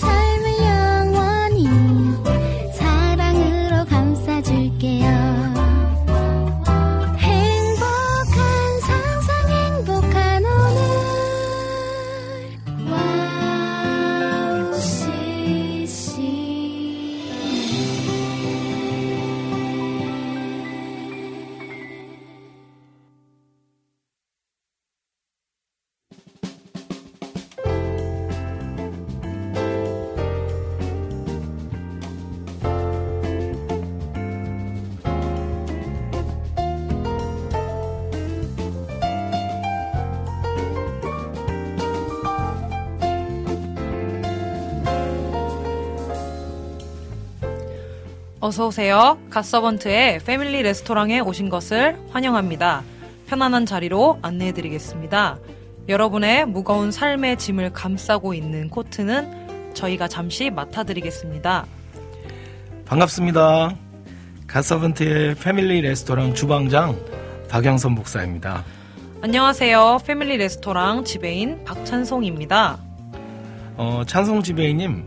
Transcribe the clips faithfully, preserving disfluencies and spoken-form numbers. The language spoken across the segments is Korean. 삶을 영원히 사랑으로 감싸줄게요 어서오세요. 갓서번트의 패밀리 레스토랑에 오신 것을 환영합니다. 편안한 자리로 안내해드리겠습니다. 여러분의 무거운 삶의 짐을 감싸고 있는 코트는 저희가 잠시 맡아드리겠습니다. 반갑습니다. 갓서번트의 패밀리 레스토랑 주방장 박영선 목사입니다. 안녕하세요. 패밀리 레스토랑 지배인 박찬송입니다. 어, 찬송 지배인님,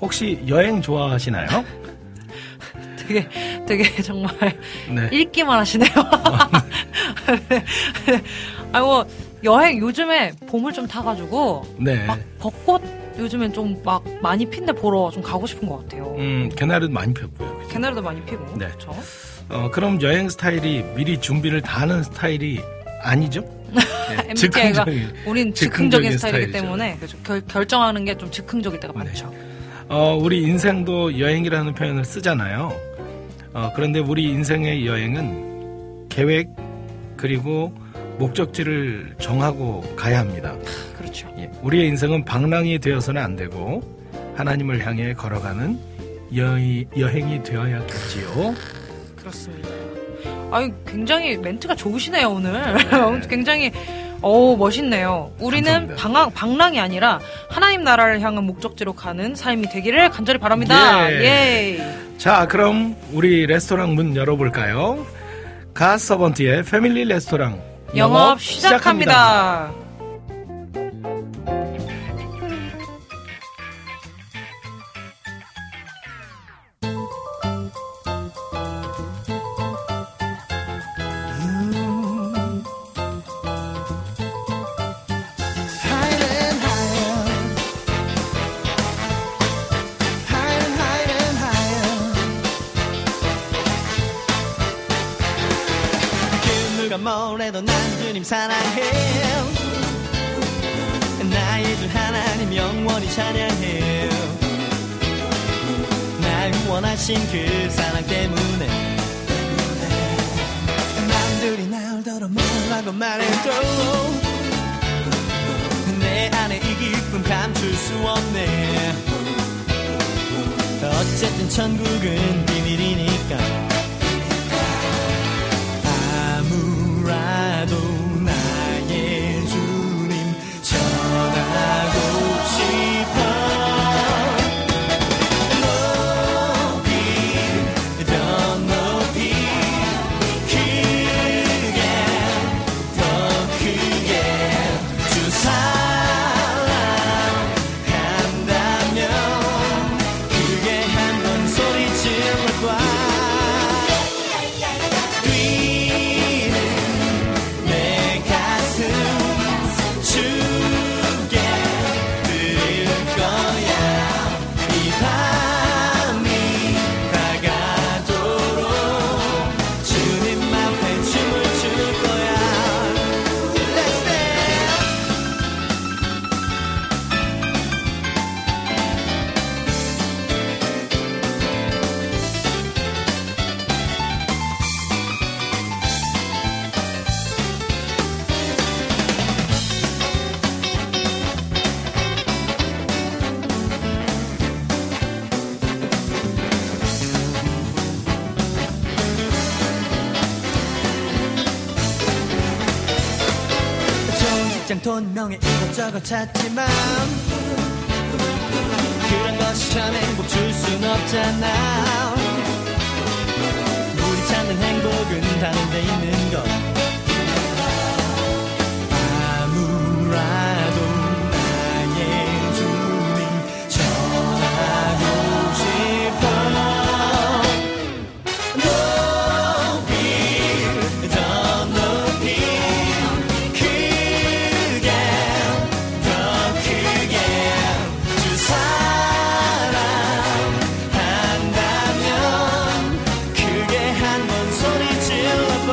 혹시 여행 좋아하시나요? 되게, 되게 정말 네. 읽기만 하시네요. 네. 아이고 여행 요즘에 봄을 좀 타가지고 네. 막 벚꽃 요즘엔 좀 막 많이 핀데 보러 좀 가고 싶은 것 같아요. 음, 개나리도 많이 폈고요. 그치? 개나리도 많이 피고. 네. 그렇죠. 어, 그럼 여행 스타일이 미리 준비를 다 하는 스타일이 아니죠? 네. 엠비티아이가 우린 즉흥적인, 즉흥적인 스타일이기 때문에 결, 결정하는 게 좀 즉흥적일 때가 네. 많죠. 어, 우리 인생도 여행이라는 표현을 쓰잖아요. 어, 그런데 우리 인생의 여행은 계획 그리고 목적지를 정하고 가야 합니다. 그렇죠. 예, 우리의 인생은 방랑이 되어서는 안 되고 하나님을 향해 걸어가는 여의, 여행이 되어야겠지요. 그렇습니다. 아유, 굉장히 멘트가 좋으시네요 오늘. 네. 굉장히 오, 멋있네요. 우리는 방학, 방랑이 아니라 하나님 나라를 향한 목적지로 가는 삶이 되기를 간절히 바랍니다. 예. 예. 자, 그럼 우리 레스토랑 문 열어볼까요? 갓서번트의 패밀리 레스토랑 영업, 영업 시작합니다. 시작합니다. 뭐래도 난 주님 사랑해 나의 주 하나님 영원히 찬양해 날 구원하신 그 사랑 때문에 남들이 날 더러 뭐라고 말해도 내 안에 이 기쁨 감출 수 없네 어쨌든 천국은 비밀이니까 라도 나의 주님 전하고 싶어 높이 더 높이 크게 더 크게 주 사랑한다면 크게 한번 소리질러 봐 돈명에 이것저것 찾지만 그런 거 것이 참 행복 줄 순 없잖아. 우리 찾는 행복은 다른 데 있는 것. 아무라도 나의 주님 전하고 싶어. 높이 더 높이 크게 더 크게 주 사랑한다면 크게 한번 소리 질러봐.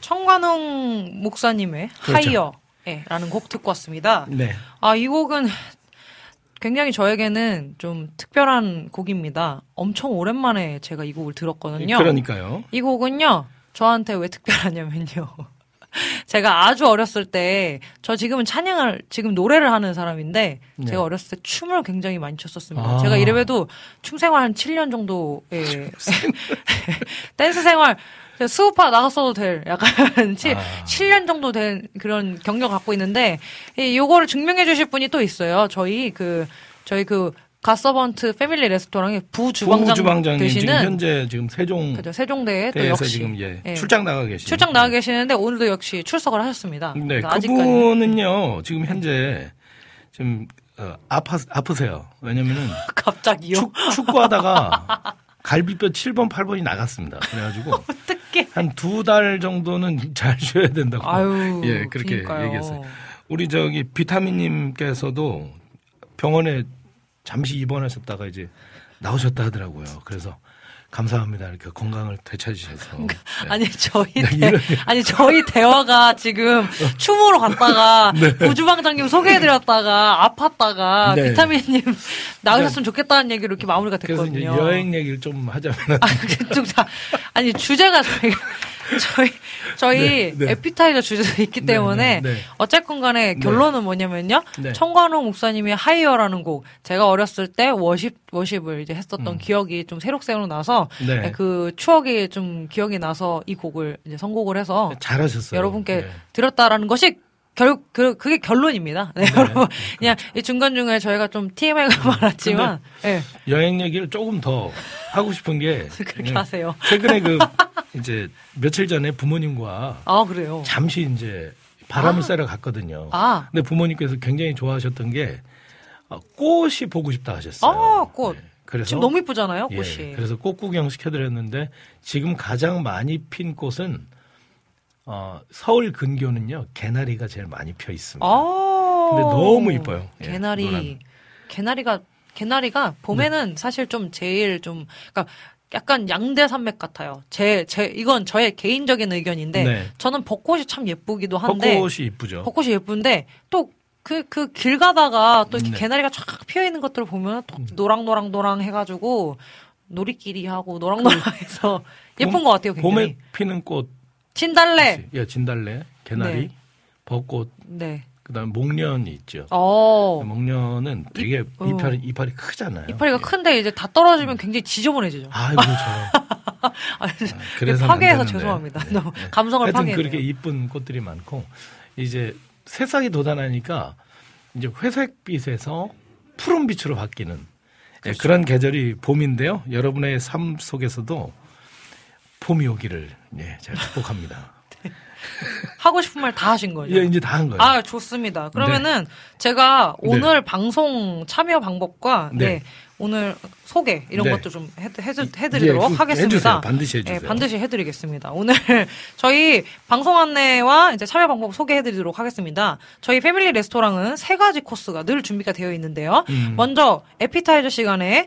청관홍 목사님의 그렇죠. 하이어 예, 라는 곡 듣고 왔습니다. 네. 아, 이 곡은 굉장히 저에게는 좀 특별한 곡입니다. 엄청 오랜만에 제가 이 곡을 들었거든요. 그러니까요. 이 곡은요, 저한테 왜 특별하냐면요. 제가 아주 어렸을 때, 저 지금은 찬양을, 지금 노래를 하는 사람인데, 네. 제가 어렸을 때 춤을 굉장히 많이 췄었습니다. 아. 제가 이래봬도 춤 생활 한 칠 년 정도, 예. 댄스 생활, 수우파 나갔어도 될, 약간, 아. 칠 년 정도 된 그런 경력 갖고 있는데, 이, 요거를 증명해 주실 분이 또 있어요. 저희 그, 저희 그, 갓서번트 패밀리 레스토랑의 부주방장 되시는 지금 현재 지금 세종 그렇죠. 세종대에 또 역시 지금 예, 예. 출장 나가 계시는 출장 나가 계시는데 오늘도 역시 출석을 하셨습니다. 네, 그분은요 지금 현재 지금 어, 아파 아프세요. 왜냐면은 갑자기요 축, 축구하다가 갈비뼈 칠 번 팔 번이 나갔습니다. 그래가지고 어떻게 한 두 달 정도는 잘 쉬어야 된다고 아유, 예 그렇게 그러니까요. 얘기했어요. 우리 저기 비타민님께서도 병원에 잠시 입원하셨다가 이제 나오셨다 하더라고요. 그래서 감사합니다. 이렇게 건강을 되찾으셔서. 네. 아니 저희 대, 이런... 아니 저희 대화가 지금 춤으로 갔다가 부주방장님 네. 소개해드렸다가 아팠다가 네. 비타민님 나으셨으면 좋겠다는 얘기로 이렇게 마무리가 됐거든요. 그래서 이제 여행 얘기를 좀 하자면 아니, 좀 자, 아니 주제가 저희 저희 저희 네, 네. 에피타이저 주제도 있기 때문에 네, 네, 네. 어쨌건 간에 결론은 네. 뭐냐면요. 네. 청관홍 목사님의 하이어라는 곡 제가 어렸을 때 워십 워십을 이제 했었던 음. 기억이 좀 새록새록 나서 네. 그 추억이 좀 기억이 나서 이 곡을 이제 선곡을 해서 잘하셨어요. 여러분께 네. 드렸다라는 것이 결 그 그게 결론입니다. 네, 네, 여러분 네, 그냥 그렇죠. 이 중간중간에 저희가 좀 티엠아이가 많았지만 네. 여행 얘기를 조금 더 하고 싶은 게 그렇게 하세요. 최근에 그 이제 며칠 전에 부모님과 아 그래요. 잠시 이제 바람을 아. 쐬러 갔거든요. 아 근데 부모님께서 굉장히 좋아하셨던 게 꽃이 보고 싶다 하셨어요. 아 꽃. 네. 그래서 지금 너무 이쁘잖아요, 꽃이. 예, 그래서 꽃 구경 시켜드렸는데 지금 가장 많이 핀 꽃은 어, 서울 근교는요 개나리가 제일 많이 펴 있습니다. 근데 너무 이뻐요. 개나리, 예, 개나리가 개나리가 봄에는 네. 사실 좀 제일 좀 그러니까. 약간 양대 산맥 같아요. 제, 제, 이건 저의 개인적인 의견인데, 네. 저는 벚꽃이 참 예쁘기도 한데, 벚꽃이 예쁘죠. 벚꽃이 예쁜데, 또 그, 그 길 가다가 또 이렇게 네. 개나리가 쫙 피어 있는 것들을 보면 노랑노랑노랑 해가지고 놀이끼리 하고 노랑노랑해서 그, 예쁜 봄, 것 같아요. 굉장히. 봄에 피는 꽃. 진달래. 예, 진달래, 개나리, 네. 벚꽃. 네. 그다음 목련이 있죠. 오. 목련은 되게 이, 이파리, 이파리 크잖아요. 이파리가 예. 큰데 이제 다 떨어지면 음. 굉장히 지저분해지죠. 아이고 저. 아, 그래서 파괴해서 죄송합니다. 네, 너무 네. 감성을 파괴했네요. 하여튼 그렇게 이쁜 꽃들이 많고 이제 새싹이 돋아나니까 이제 회색빛에서 푸른빛으로 바뀌는 그렇죠. 예, 그런 계절이 봄인데요. 여러분의 삶 속에서도 봄이 오기를 예, 제가 축복합니다. 하고 싶은 말 다 하신 거죠? 예, 이제 다 한 거예요. 아, 좋습니다. 그러면은 네. 제가 오늘 네. 방송 참여 방법과 네. 네, 오늘 소개 이런 네. 것도 좀 해, 해, 해드리도록 예, 하겠습니다. 해주세요. 반드시 해주세요. 네, 반드시 해드리겠습니다. 오늘 저희 방송 안내와 이제 참여 방법 소개해드리도록 하겠습니다. 저희 패밀리 레스토랑은 세 가지 코스가 늘 준비가 되어 있는데요. 음. 먼저 에피타이저 시간에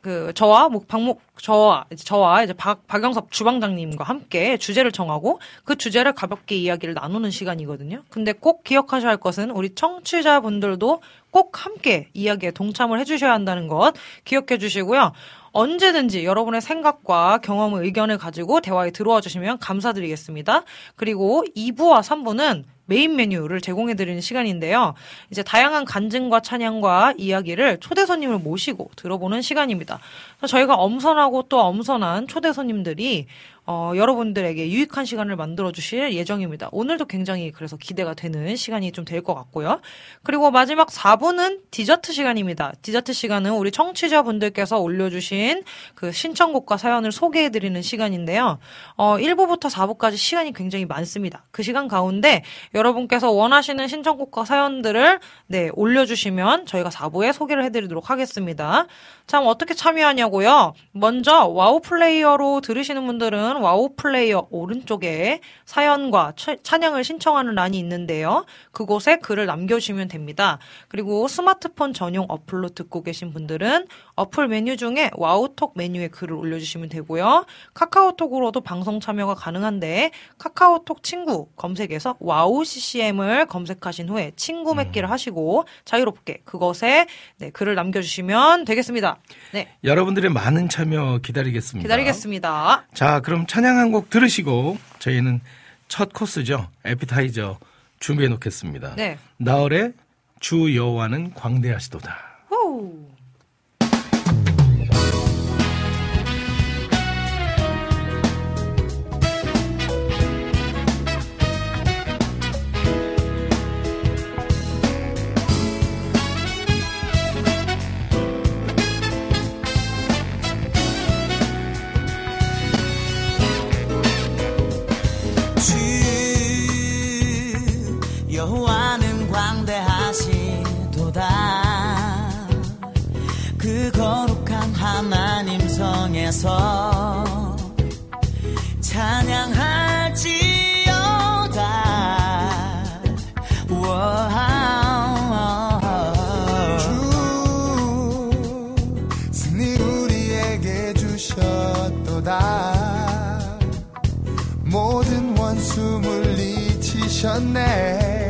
그 저와 뭐 박목 저와 저와 이제 박 박영섭 주방장님과 함께 주제를 정하고 그 주제를 가볍게 이야기를 나누는 시간이거든요. 근데 꼭 기억하셔야 할 것은 우리 청취자분들도 꼭 함께 이야기에 동참을 해주셔야 한다는 것 기억해 주시고요. 언제든지 여러분의 생각과 경험의 의견을 가지고 대화에 들어와 주시면 감사드리겠습니다. 그리고 이 부와 삼 부는 메인 메뉴를 제공해드리는 시간인데요. 이제 다양한 간증과 찬양과 이야기를 초대 손님을 모시고 들어보는 시간입니다. 저희가 엄선하고 또 엄선한 초대 손님들이 어, 여러분들에게 유익한 시간을 만들어주실 예정입니다. 오늘도 굉장히 그래서 기대가 되는 시간이 좀 될 것 같고요. 그리고 마지막 사 부는 디저트 시간입니다. 디저트 시간은 우리 청취자분들께서 올려주신 그 신청곡과 사연을 소개해드리는 시간인데요. 어, 일 부부터 사 부까지 시간이 굉장히 많습니다. 그 시간 가운데 여러분께서 원하시는 신청곡과 사연들을 네, 올려주시면 저희가 사 부에 소개를 해드리도록 하겠습니다. 참 어떻게 참여하냐고요? 먼저 와우 플레이어로 들으시는 분들은 와우 플레이어 오른쪽에 사연과 찬양을 신청하는 란이 있는데요. 그곳에 글을 남겨주시면 됩니다. 그리고 스마트폰 전용 어플로 듣고 계신 분들은 어플 메뉴 중에 와우톡 메뉴에 글을 올려주시면 되고요. 카카오톡으로도 방송 참여가 가능한데 카카오톡 친구 검색에서 와우씨씨엠을 검색하신 후에 친구 맺기를 하시고 자유롭게 그것에 네, 글을 남겨주시면 되겠습니다. 네, 여러분들의 많은 참여 기다리겠습니다. 기다리겠습니다. 자, 그럼 찬양 한 곡 들으시고 저희는 첫 코스죠. 에피타이저 준비해 놓겠습니다. 네. 나얼의 주 여호와는 광대하시도다. 후. 그 거룩한 하나님 성에서 찬양할지어다. 주 승리를 우리에게 주셨도다. 모든 원수 물리치셨네.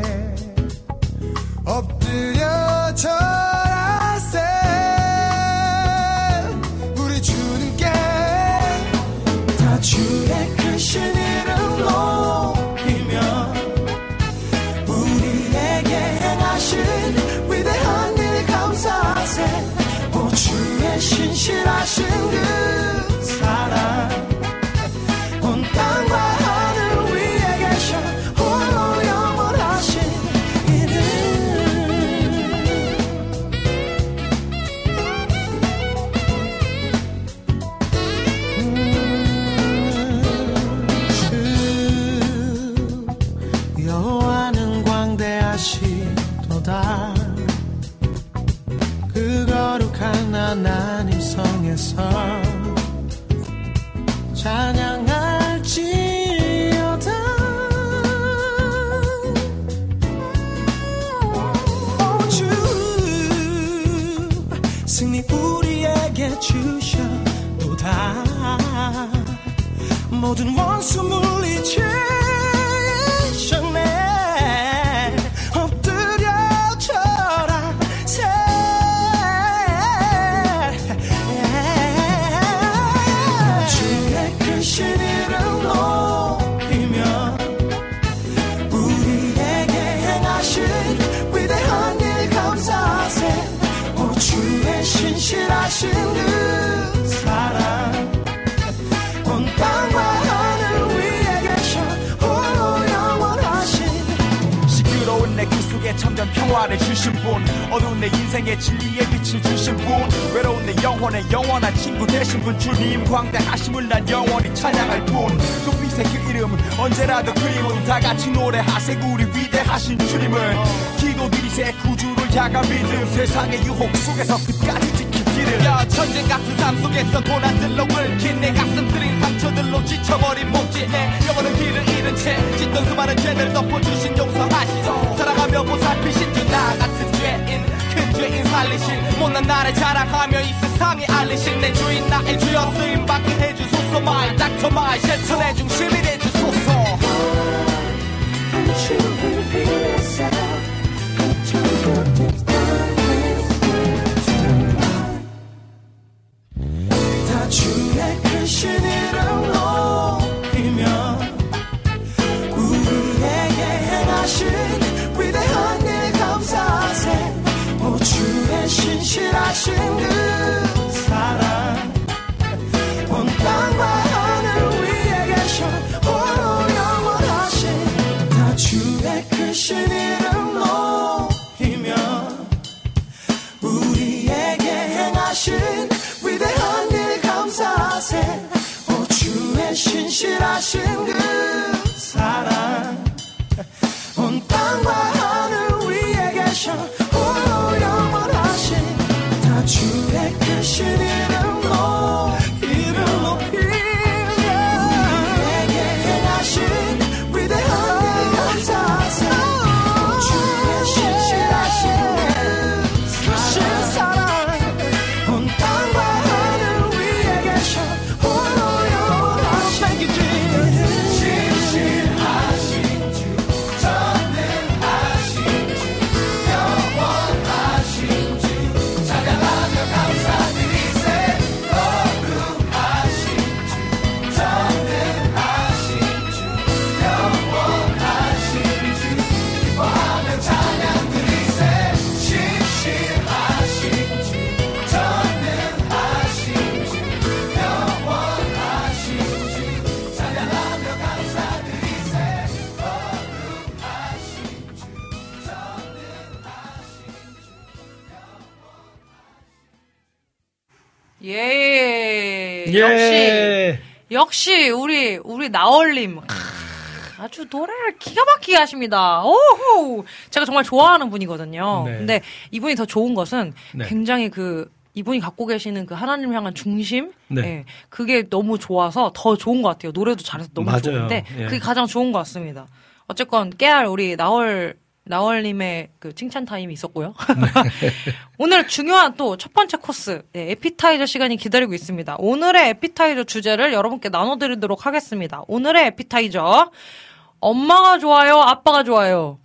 엎드려 절하세. 우리 주님께 다 주의 크신 이름 높이며 우리에게 행하신 위대한 일 감사하세. 오 주의 신실하신 그 사랑 온 땅과 하늘 위에 계셔 홀로 영원하신 그 거룩한 하나님 성에서 찬양할지어다. 주 승리 우리에게 주셔도다. 모든 원수 물리치셨네. 엎드려 계시는 사랑 온 땅과 하늘 위에 계셔 홀로 영원하신 시끄러운 내 그 속에 참된 평화를 주신 분 어두운 내 인생의 진리의 빛을 주신 분 외로운 내 영혼의 영원한 친구 되신 분 주님 광대하심을 난 영원히 찬양할 뿐 빛의 그 이름 언제라도 그리운 다같이 노래하세요 우리 위대하신 주님을 기도드리세 구주를 향한 믿음 세상의 유혹 속에서 끝까지 지킬 길을 야 전쟁 같은 삶 속에서 고난들로 긁힌 내 가슴 쓰린 상처들로 지쳐버린 목지에 영원한 길을 잃은 채 짓던 수많은 죄를 덮어주신 용서하시죠 사랑하며 보살피신 주 나 같은 죄인 큰 죄인 살리신 못난 나를 자랑하며 이 세상에 알리신 내 주인 나의 주여 쓰임받게 해주소서 말 닥쳐 말 실천의 중심이 되주소서 한 춤을 빌려서 한참 곁에 다 주의 크신 이름 높이며 우리에게 행하신 위대한 일 감사하세 오 주의 신실하신 그 사랑 온 땅과 하늘 위에 계셔 홀로 영원하신 다 주의 크신 이름 높이며 우리에게 행하신 위대한 일 감사하세 오 주의 신실하신 그 사랑 온 땅과 하늘 위에 계셔 주의 크신 이름 높이 이름 높이 우리에게 행하신 위대한 일 감사하세 주의 신실하신 크신 사랑 온 땅과 하늘 위에 계셔 홀로 영원하신 신실하신 주 전능하신 주 영원하신 주 예. 예. 역시 역시 우리 우리 나얼님 아주 노래를 기가 막히게 하십니다. 오호. 제가 정말 좋아하는 분이거든요. 네. 근데 이분이 더 좋은 것은 네. 굉장히 그 이분이 갖고 계시는 그 하나님 향한 중심, 네. 예. 그게 너무 좋아서 더 좋은 것 같아요. 노래도 잘해서 너무 맞아요. 좋은데 예. 그게 가장 좋은 것 같습니다. 어쨌건 깨알 우리 나얼 나월님의 그 칭찬 타임이 있었고요. 오늘 중요한 또 첫 번째 코스 네, 에피타이저 시간이 기다리고 있습니다. 오늘의 에피타이저 주제를 여러분께 나눠드리도록 하겠습니다. 오늘의 에피타이저 엄마가 좋아요 아빠가 좋아요.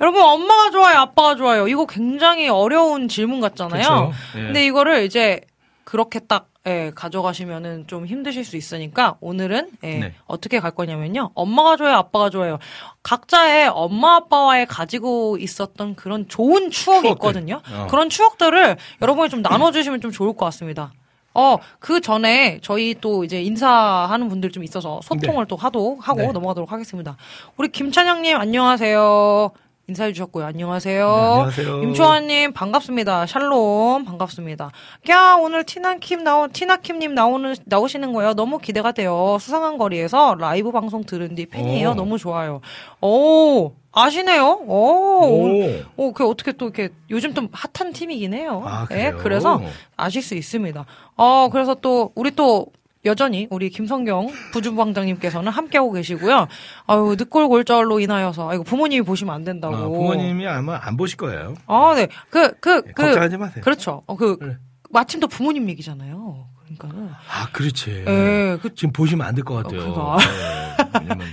여러분 엄마가 좋아요 아빠가 좋아요 이거 굉장히 어려운 질문 같잖아요. 예. 근데 이거를 이제 그렇게 딱 예, 가져가시면은 좀 힘드실 수 있으니까 오늘은 예, 네. 어떻게 갈 거냐면요. 엄마가 좋아요, 아빠가 좋아요. 각자의 엄마 아빠와의 가지고 있었던 그런 좋은 추억이 추억들. 있거든요. 어. 그런 추억들을 여러분이 좀 나눠주시면 좀 좋을 것 같습니다. 어, 그 전에 저희 또 이제 인사하는 분들 좀 있어서 소통을 네. 또 하도 하고 네. 넘어가도록 하겠습니다. 우리 김찬영님 안녕하세요. 인사해 주셨고요. 안녕하세요. 네, 안녕하세요. 임초아님 반갑습니다. 샬롬 반갑습니다. 야 오늘 티나킴 나오 티나킴님 나오는 나오시는 거예요. 너무 기대가 돼요. 수상한 거리에서 라이브 방송 들은 뒤 팬이에요. 오. 너무 좋아요. 오 아시네요. 오, 오, 그 어떻게 또 이렇게 요즘 좀 핫한 팀이긴 해요. 아, 그래요? 네, 그래서 아실 수 있습니다. 어 그래서 또 우리 또 여전히 우리 김성경 부주방장님께서는 함께하고 계시고요. 아유 늑골골절로 인하여서 아이고 부모님이 보시면 안 된다고. 아, 부모님이 아마 안 보실 거예요. 아 네, 그 그 그, 그, 걱정하지 마세요. 그렇죠. 어, 그 그래. 마침 또 부모님 얘기잖아요. 그러니까는. 아 그렇지. 예, 그, 지금 보시면 안 될 것 같아요. 어, 그러니까. 네,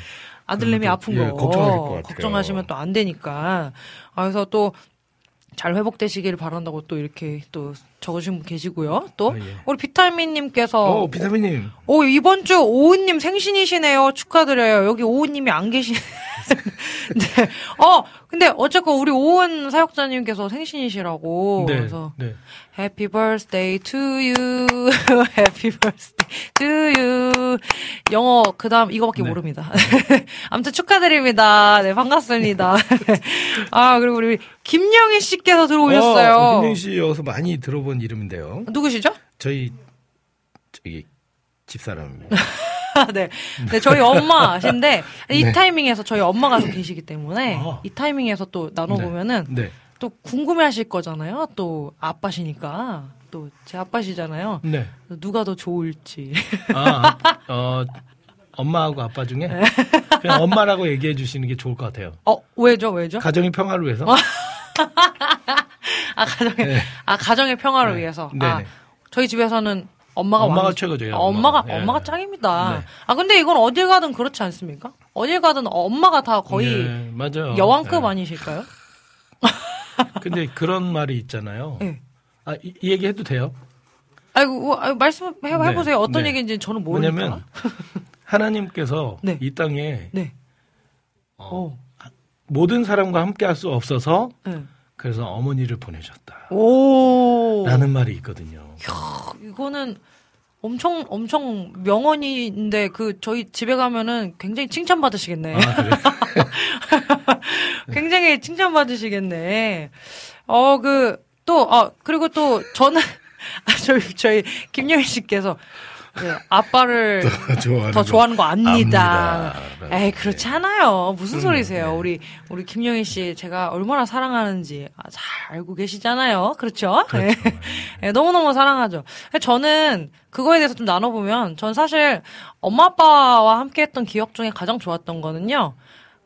아들님이 아픈 예, 거 걱정하실 것 같아요. 걱정하시면 또 안 되니까. 아, 그래서 또 잘 회복되시기를 바란다고 또 이렇게 또 적으신 분 계시고요. 또 어, 예. 우리 비타민님께서 어, 비타민님. 오, 이번 주 오은님 생신이시네요. 축하드려요. 여기 오은님이 안 계시네. 네. 어, 근데 어쨌건 우리 오은 사역자님께서 생신이시라고. 네, 그래서 네. Happy birthday to you. Happy birthday to you. 영어 그다음 이거밖에 네. 모릅니다. 아무튼 축하드립니다. 네, 반갑습니다. 아, 그리고 우리 김영희 씨께서 들어오셨어요. 어, 김영희 씨 여기서 많이 들어본 이름인데요. 누구시죠? 저희 저기 집사람입니다. 네. 네, 저희 엄마신데, 네. 이 타이밍에서 저희 엄마가 또 계시기 때문에, 아. 이 타이밍에서 또 나눠보면은, 네. 네. 또 궁금해 하실 거잖아요. 또 아빠시니까. 또 제 아빠시잖아요. 네. 누가 더 좋을지. 아, 아 어, 엄마하고 아빠 중에? 네. 그냥 엄마라고 얘기해 주시는 게 좋을 것 같아요. 어, 왜죠? 왜죠? 가정의 평화를 위해서? 아, 가정의, 네. 아, 가정의 평화를 네. 위해서. 네. 아, 저희 집에서는 엄마가 엄마가 왕... 최고죠. 아, 엄마가 엄마가, 예. 엄마가 짱입니다. 네. 아 근데 이건 어딜 가든 그렇지 않습니까? 어딜 가든 엄마가 다 거의 예, 맞아요. 여왕급 예. 아니실까요? 근데 그런 말이 있잖아요. 예. 아, 이, 이 얘기 해도 돼요? 아이고 아, 말씀해 네. 보세요. 어떤 네. 얘기인지 저는 모르니까. 왜냐면 하나님께서 네. 이 땅에 네. 어, 모든 사람과 함께할 수 없어서 네. 그래서 어머니를 보내셨다. 오. 라는 말이 있거든요. 이야, 이거는 엄청, 엄청 명언인데, 그, 저희 집에 가면은 굉장히 칭찬받으시겠네. 아, 그래? 굉장히 칭찬받으시겠네. 어, 그, 또, 아, 그리고 또, 저는, 저희, 저희, 김영희 씨께서, 네, 아빠를 더 좋아하는, 더 좋아하는 거, 거 압니다. 압니다. 에이, 그렇지 않아요. 무슨 음, 소리세요. 네. 우리, 우리 김영희 씨, 제가 얼마나 사랑하는지 잘 알고 계시잖아요. 그렇죠? 그렇죠. 네. 네, 너무너무 사랑하죠. 저는 그거에 대해서 좀 나눠보면, 전 사실 엄마, 아빠와 함께 했던 기억 중에 가장 좋았던 거는요.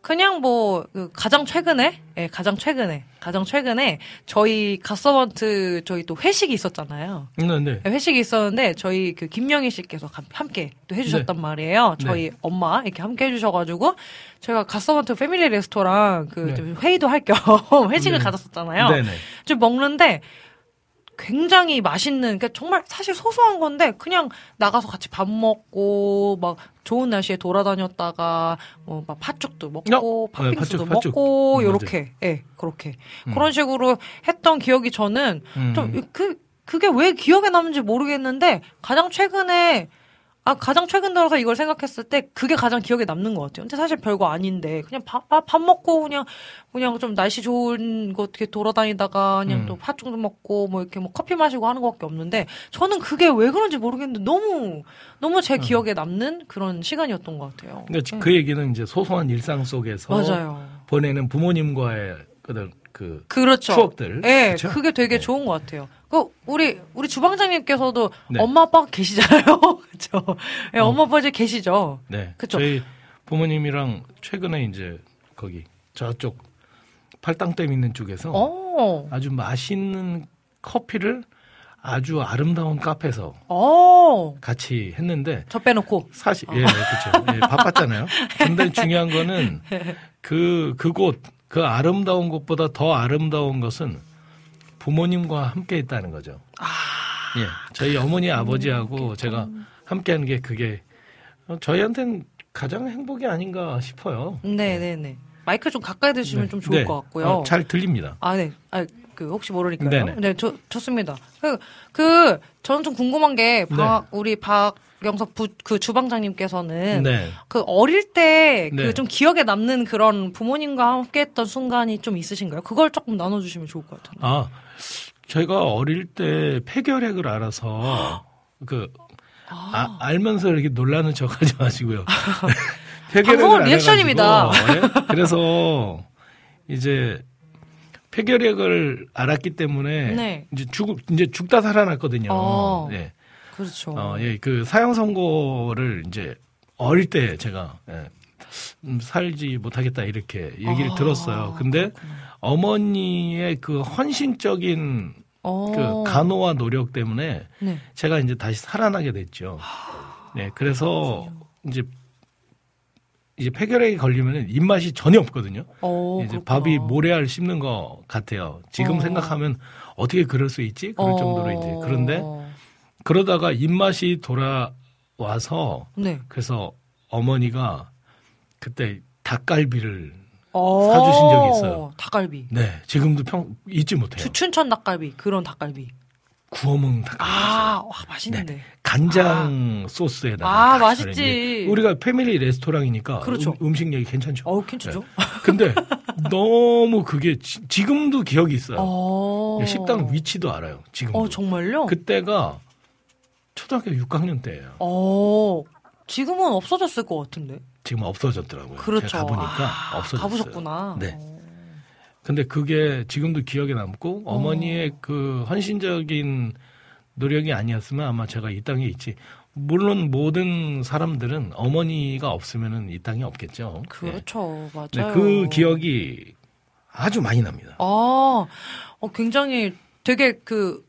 그냥 뭐, 그 가장 최근에, 예, 가장 최근에, 가장 최근에, 저희 갓서번트, 저희 또 회식이 있었잖아요. 네, 네. 회식이 있었는데, 저희 그 김영희 씨께서 함께 또 해주셨단 네. 말이에요. 저희 네. 엄마, 이렇게 함께 해주셔가지고, 저희가 갓서번트 패밀리 레스토랑 그 네. 회의도 할 겸 회식을 네. 가졌었잖아요. 네, 네. 좀 먹는데, 굉장히 맛있는, 그러니까 정말 사실 소소한 건데, 그냥 나가서 같이 밥 먹고, 막 좋은 날씨에 돌아다녔다가, 뭐 막 팥죽도 먹고, 팥빙수도 네, 팥죽, 먹고, 팥죽. 요렇게, 예, 네, 그렇게. 음. 그런 식으로 했던 기억이 저는 좀, 음. 그, 그게 왜 기억에 남는지 모르겠는데, 가장 최근에, 아, 가장 최근 들어서 이걸 생각했을 때 그게 가장 기억에 남는 것 같아요. 근데 사실 별거 아닌데 그냥 밥, 밥 먹고 그냥 그냥 좀 날씨 좋은 거 어떻게 돌아다니다가 그냥 음. 또 팥죽도 먹고 뭐 이렇게 뭐 커피 마시고 하는 것밖에 없는데 저는 그게 왜 그런지 모르겠는데 너무 너무 제 음. 기억에 남는 그런 시간이었던 것 같아요. 그러니까 네. 그 얘기는 이제 소소한 일상 속에서 맞아요. 보내는 부모님과의 그런 그 그렇죠. 추억들. 네, 그렇죠? 그게 되게 네. 좋은 것 같아요. 그 우리 우리 주방장님께서도 네. 엄마 아빠 계시잖아요, 그렇죠? 네, 엄마 아빠 이제 계시죠. 네, 그렇죠. 저희 부모님이랑 최근에 이제 거기 저쪽 팔당댐 있는 쪽에서 오. 아주 맛있는 커피를 아주 아름다운 카페에서 오. 같이 했는데 저 빼놓고 사실 어. 예, 그렇죠. 예, 바빴잖아요. 근데 중요한 거는 그 그곳 그 아름다운 곳보다 더 아름다운 것은 부모님과 함께 있다는 거죠. 아, 예, 저희 어머니 아버지하고 제가 함께하는 게 그게 저희한테는 가장 행복이 아닌가 싶어요. 네네네. 네. 마이크 좀 가까이 드시면 네. 좀 좋을 네. 것 같고요. 어, 잘 들립니다. 아, 네. 아, 그 혹시 모르니까요. 네네. 네, 좋 좋습니다. 그, 그 저는 좀 궁금한 게 박, 네. 우리 박 영석 부, 그 주방장님께서는 네. 그 어릴 때 그 좀 네. 기억에 남는 그런 부모님과 함께했던 순간이 좀 있으신가요? 그걸 조금 나눠주시면 좋을 것 같아요. 아, 제가 어릴 때 폐결핵을 알아서 그 아. 아, 알면서 이렇게 놀라는 척하지 마시고요. 방송은 리액션입니다. 예? 그래서 이제 폐결핵을 알았기 때문에 네. 이제 죽 이제 죽다 살아났거든요. 아. 예. 그렇죠. 어, 예, 그 사형 선고를 이제 어릴 때 제가 예, 음, 살지 못하겠다 이렇게 얘기를 아, 들었어요. 근데 그렇구나. 어머니의 그 헌신적인 오. 그 간호와 노력 때문에 네. 제가 이제 다시 살아나게 됐죠. 네, 그래서 그렇군요. 이제 이제 폐결핵이 걸리면은 입맛이 전혀 없거든요. 오, 이제 그렇구나. 밥이 모래알 씹는 것 같아요. 지금 어. 생각하면 어떻게 그럴 수 있지? 그럴 어. 정도로 이제. 그런데 그러다가 입맛이 돌아와서 네. 그래서 어머니가 그때 닭갈비를 사주신 적이 있어요. 닭갈비. 네, 지금도 평 잊지 못해요. 춘천 닭갈비 그런 닭갈비. 구워먹는 닭갈비. 아, 와, 맛있는데. 네, 간장 아. 소스에다가. 아, 맛있지. 우리가 패밀리 레스토랑이니까 그렇죠. 음, 음식력이 괜찮죠. 어우, 괜찮죠. 네. 근데 너무 그게 지, 지금도 기억이 있어요. 어. 식당 위치도 알아요. 지금. 어, 정말요? 그때가 초등학교 육 학년 때예요. 어. 지금은 없어졌을 것 같은데. 지금 없어졌더라고요. 그렇죠. 제가 가보니까 아, 없어졌어요. 가보셨구나. 네. 오. 근데 그게 지금도 기억에 남고 어머니의 오. 그 헌신적인 노력이 아니었으면 아마 제가 이 땅에 있지. 물론 모든 사람들은 어머니가 없으면은 이 땅에 없겠죠. 그렇죠. 네. 맞아요. 네, 그 기억이 아주 많이 납니다. 아, 어, 굉장히 되게 그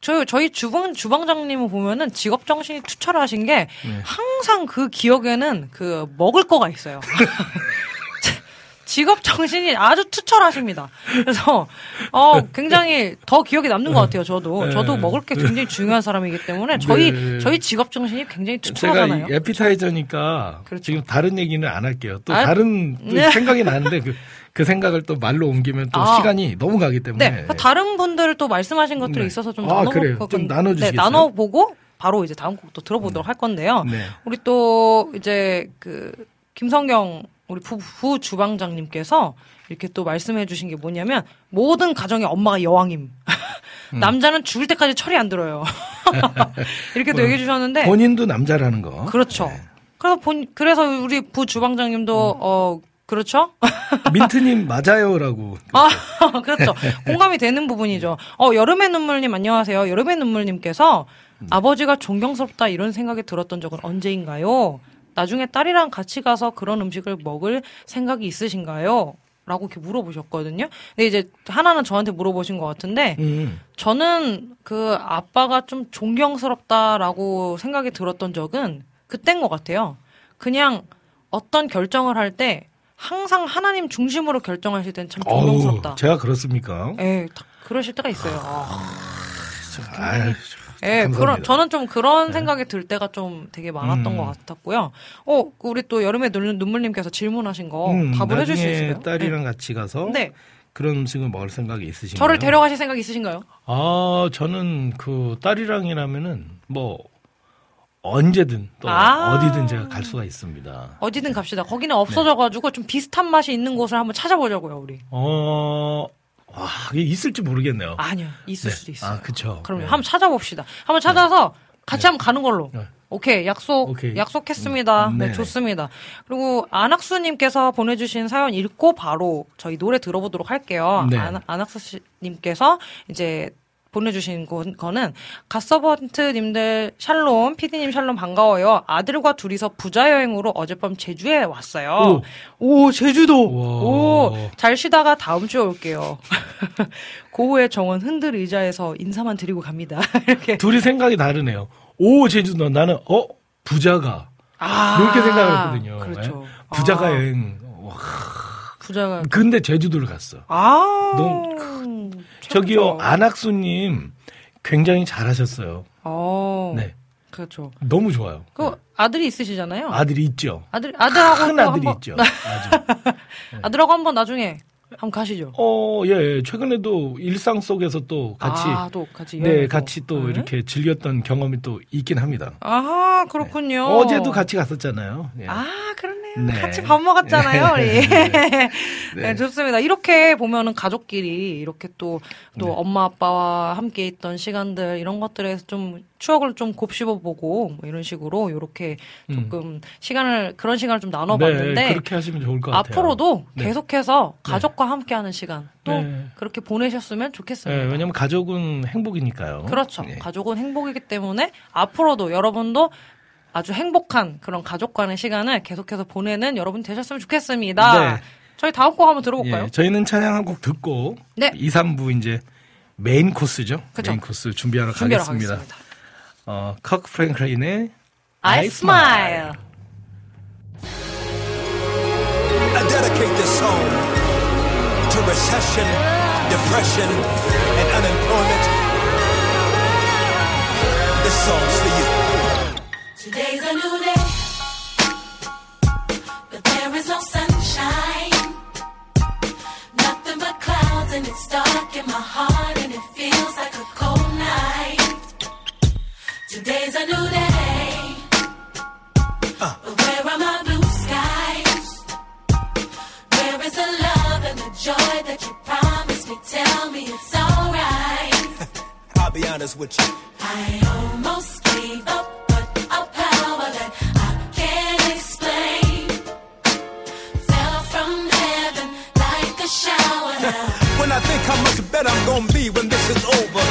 저희, 저희 주방, 주방장님을 보면은 직업정신이 투철하신 게 네. 항상 그 기억에는 그 먹을 거가 있어요. 직업정신이 아주 투철하십니다. 그래서, 어, 굉장히 더 기억에 남는 것 같아요, 저도. 네. 저도 먹을 게 굉장히 중요한 사람이기 때문에 저희, 네. 저희 직업정신이 굉장히 투철하잖아요. 제가 에피타이저니까 그렇죠. 지금 다른 얘기는 안 할게요. 또 아, 다른 또 네. 생각이 나는데 그, 그 생각을 또 말로 옮기면 또 아, 시간이 너무 가기 때문에. 네. 다른 분들 또 말씀하신 것들이 네. 있어서 좀, 아, 그래요? 좀 나눠주시겠어요? 네, 나눠보고 바로 이제 다음 곡도 들어보도록 음. 할 건데요. 네. 우리 또 이제 그 김성경 우리 부부 주방장님께서 이렇게 또 말씀해 주신 게 뭐냐면 모든 가정의 엄마가 여왕임. 음. 남자는 죽을 때까지 철이 안 들어요. 이렇게 또 뭐, 얘기해 주셨는데. 본인도 남자라는 거. 그렇죠. 네. 그래서 본, 그래서 우리 부 주방장님도 음. 어, 그렇죠? 민트님 맞아요라고. 아, 그렇죠. 공감이 되는 부분이죠. 어, 여름의 눈물님 안녕하세요. 여름의 눈물님께서 음. 아버지가 존경스럽다 이런 생각이 들었던 적은 언제인가요? 나중에 딸이랑 같이 가서 그런 음식을 먹을 생각이 있으신가요? 라고 이렇게 물어보셨거든요. 근데 이제 하나는 저한테 물어보신 것 같은데 음. 저는 그 아빠가 좀 존경스럽다라고 생각이 들었던 적은 그때인 것 같아요. 그냥 어떤 결정을 할 때 항상 하나님 중심으로 결정하실 때는 참 존경스럽다. 어우, 제가 그렇습니까? 예, 그러실 때가 있어요. 아, 예, 그런 저는 좀 그런 네. 생각이 들 때가 좀 되게 많았던 음. 것 같았고요. 어, 우리 또 여름에 눈물님께서 질문하신 거 음, 답을 해줄 수 있을까요? 딸이랑 네. 같이 가서 네. 그런 음식을 먹을 생각이 있으신가요? 저를 데려가실 생각 있으신가요? 아, 저는 그 딸이랑이라면은 뭐. 언제든 또 아~ 어디든 제가 갈 수가 있습니다. 어디든 갑시다. 거기는 없어져가지고 네. 좀 비슷한 맛이 있는 곳을 한번 찾아보자고요, 우리. 어, 와, 이게 있을지 모르겠네요. 아니요, 있을 네. 수도 있어요. 아, 그렇죠. 그럼 네. 한번 찾아봅시다. 한번 찾아서 네. 같이 네. 한번 가는 걸로. 네. 오케이, 약속, 오케이. 약속했습니다. 네, 네, 좋습니다. 그리고 안학수님께서 보내주신 사연 읽고 바로 저희 노래 들어보도록 할게요. 네. 안, 안학수님께서 이제. 보내주신 거는 갓서번트님들 샬롬 피디님 샬롬 반가워요. 아들과 둘이서 부자 여행으로 어젯밤 제주에 왔어요. 오, 오 제주도. 오, 잘 쉬다가 다음 주에 올게요. 고흐의 정원 흔들 의자에서 인사만 드리고 갑니다. 이렇게 둘이 생각이 다르네요. 오 제주도 나는 어 부자가 아, 이렇게 생각했거든요. 그렇죠. 네? 부자가 아. 여행. 와. 부자가. 근데 제주도를 갔어. 아. 너무 저기요, 안학수님 굉장히 잘하셨어요. 어, 네, 그렇죠. 너무 좋아요. 그 네. 아들이 있으시잖아요. 아들이 있죠. 아들 아들하고 큰 아들이 한번... 있죠. 네. 아들하고 한번 나중에 한번 가시죠. 어, 예, 예. 최근에도 일상 속에서 또 같이, 아, 또 같이, 네, 같이 또 네? 이렇게 즐겼던 경험이 또 있긴 합니다. 아, 그렇군요. 네. 어제도 같이 갔었잖아요. 예. 아, 그렇네. 네. 같이 밥 먹었잖아요, 우리. 네. 네. 네, 좋습니다. 이렇게 보면은 가족끼리 이렇게 또, 또 네. 엄마, 아빠와 함께 있던 시간들, 이런 것들에서 좀 추억을 좀 곱씹어 보고, 뭐 이런 식으로, 요렇게 조금 음. 시간을, 그런 시간을 좀 나눠봤는데. 네, 그렇게 하시면 좋을 것 같아요. 앞으로도 네. 계속해서 가족과 네. 함께 하는 시간, 또 네. 그렇게 보내셨으면 좋겠습니다. 네, 왜냐면 가족은 행복이니까요. 그렇죠. 네. 가족은 행복이기 때문에 앞으로도 여러분도 아주 행복한 그런 가족과의 시간을 계속해서 보내는 여러분 되셨으면 좋겠습니다. 네. 저희 다음 곡 한번 들어볼까요? 예, 저희는 찬양 한 곡 듣고 네. 이, 삼 부 이제 메인 코스죠. 그쵸? 메인 코스 준비하러, 준비하러 가겠습니다. 가겠습니다. 어, 컥 프랭클린의 I, I Smile, smile. dedicate this song to recession, depression, and unemployment. This song's for you. Today's a new day, but there is no sunshine. Nothing but clouds, and it's dark in my heart, and it feels like a cold night. Today's a new day, uh. but where are my blue skies? Where is the love and the joy that you promised me? Tell me it's alright. I'll be honest with you. I almost gave up, but a power that I can't explain fell from heaven like a shower. Now, when I think how much better I'm gonna be when this is over.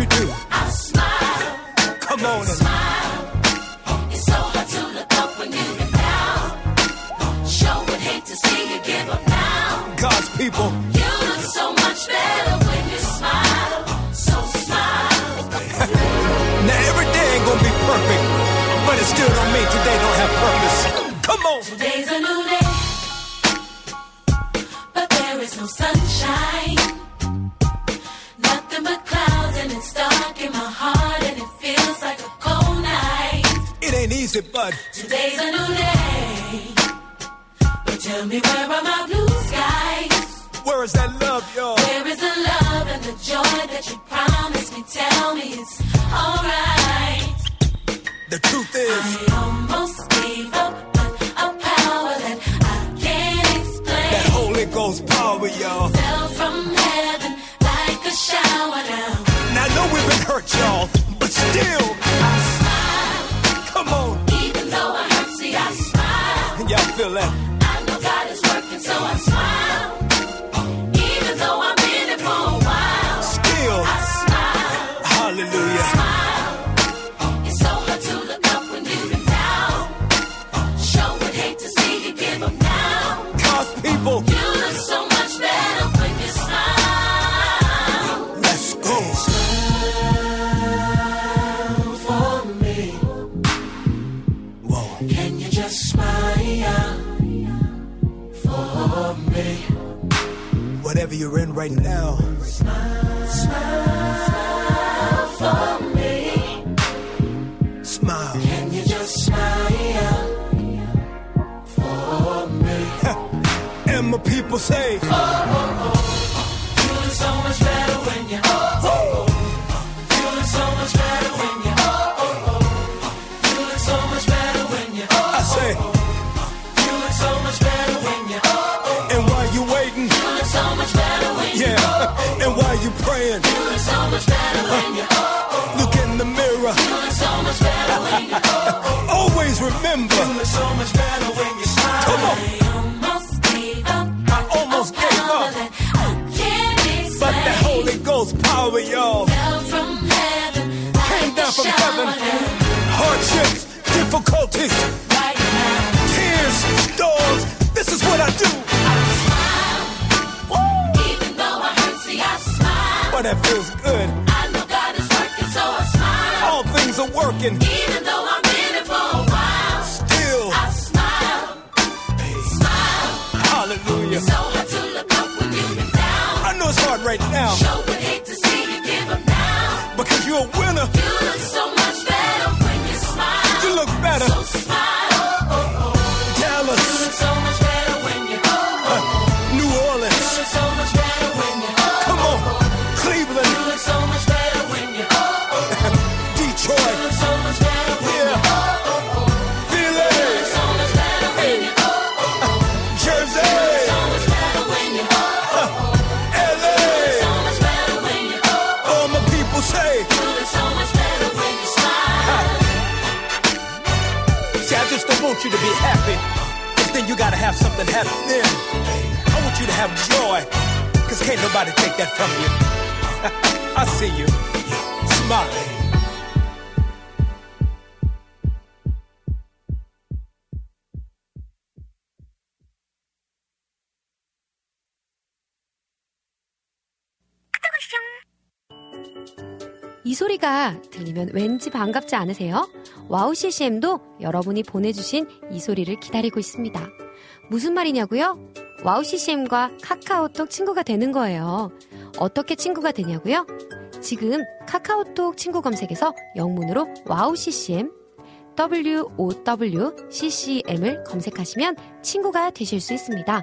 You do. I smile. Come on, smile. It's so hard to look up when you've been down. Sure would hate to see you give up now. God's people, you look so much better when you smile. So smile. Now every day ain't gonna be perfect, but it still don't mean today don't have purpose. Come on. Today's a new day, but there is no sunshine. And it's dark in my heart and it feels like a cold night. It ain't easy, but today's a new day. But tell me, where are my blue skies? Where is that love, y'all? Where is the love and the joy that you promised me? Tell me it's alright. The truth is, I almost gave up, but a power that I can't explain, that Holy Ghost power, y'all, fell from heaven like a shower now. I know we've been hurt, y'all, but still I smile. Come on. Even though I hurt, see, I smile. Y'all feel that? I know God is working, so I smile. Even though I've been here for a while, still I smile. Hallelujah. I smile. It's so hard to look up when you've been down. Sure would hate to see you give up now. Cause people, you look so much better when you smile. Let's go. Whatever you're in right now, smile, smile for me. Smile. Can you just smile for me? And my people say, oh, oh, oh, you look so much better when you, oh, oh, oh, you look so much better when you, oh, oh, oh, you look so much better when you, oh, I say, oh, oh, you look so much better when you, oh. And while you praying, you look so much better when you, oh, oh. Look in the mirror, you look so much better when you, oh, oh. Always remember, you look so much better when you smile. Come on. I almost gave up, I almost gave up, I can't explain, but the Holy Ghost power, y'all, fell from heaven, came down from heaven. Hardships, difficulties, right now, tears, storms, this is what I do. That feels good. I know God is working, so I smile. All things are working, even though I'm in it for a while. Still, I smile, smile. Hallelujah. So hard to look up when you've been down. I know it's hard right now. Sure would hate to see you give up now. Because you're a winner. You look so much better when you smile. You look better. So smile. Oh, oh, oh. Dallas. You look so much better when you, oh, oh, oh. New Orleans. You look so much better when you. So much better when you, oh, oh. Detroit, you look so much better when, yeah, you, oh, oh, oh. Philly, you look so much better when, hey, you, oh, oh, oh. Jersey, you look so much better when you, oh, oh, oh. L A, you look so much better when you, oh, oh, oh. All my people say, you look so much better when you smile. Ha. See, I just don't want you to be happy, cause then you gotta have something happen then. I want you to have joy, cause can't nobody take that from you. I see you. Smile. 이 소리가 들리면 왠지 반갑지 않으세요? 와우씨씨엠도 여러분이 보내주신 이 소리를 기다리고 있습니다. 무슨 말이냐고요? 와우씨씨엠과 카카오톡 친구가 되는 거예요. 어떻게 친구가 되냐고요? 지금 카카오톡 친구 검색에서 영문으로 와우씨씨엠, 더블유 오 더블유 씨씨엠을 검색하시면 친구가 되실 수 있습니다.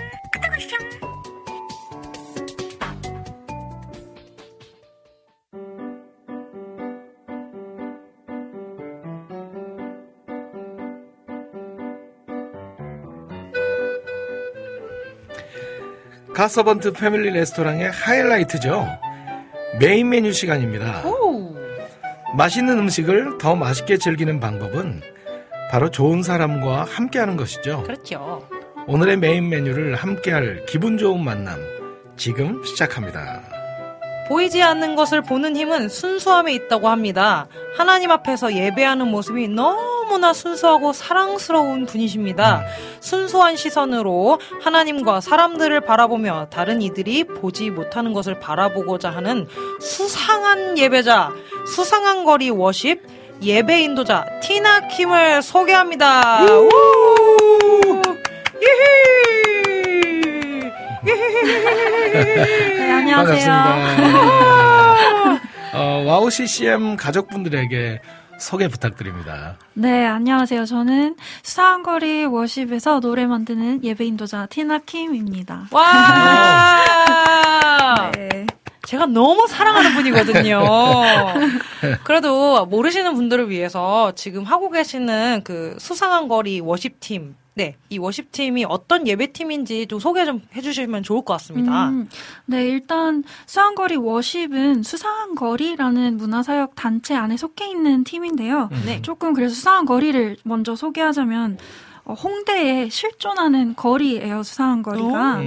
갓서번트 패밀리 레스토랑의 하이라이트죠. 메인 메뉴 시간입니다. 오. 맛있는 음식을 더 맛있게 즐기는 방법은 바로 좋은 사람과 함께하는 것이죠. 그렇죠. 오늘의 메인 메뉴를 함께할 기분 좋은 만남 지금 시작합니다. 보이지 않는 것을 보는 힘은 순수함에 있다고 합니다. 하나님 앞에서 예배하는 모습이 너무 너무나 순수하고 사랑스러운 분이십니다. 순수한 시선으로 하나님과 사람들을 바라보며 다른 이들이 보지 못하는 것을 바라보고자 하는 수상한 예배자, 수상한 거리 워십, 예배 인도자 티나 킴을 소개합니다. 우! 네, 안녕하세요. 반갑습니다. 어, 와우 씨씨엠 가족분들에게 소개 부탁드립니다. 네, 안녕하세요. 저는 수상한 거리 워십에서 노래 만드는 예배 인도자 티나 킴입니다. 와! 네. 제가 너무 사랑하는 분이거든요. 그래도 모르시는 분들을 위해서 지금 하고 계시는 그 수상한 거리 워십팀, 네, 이 워십팀이 어떤 예배팀인지 좀 소개 좀 해주시면 좋을 것 같습니다. 음, 네, 일단 수상한 거리 워십은 수상한 거리라는 문화사역 단체 안에 속해 있는 팀인데요. 네. 조금 그래서 수상한 거리를 먼저 소개하자면 홍대에 실존하는 거리예요, 수상한 거리가. 오.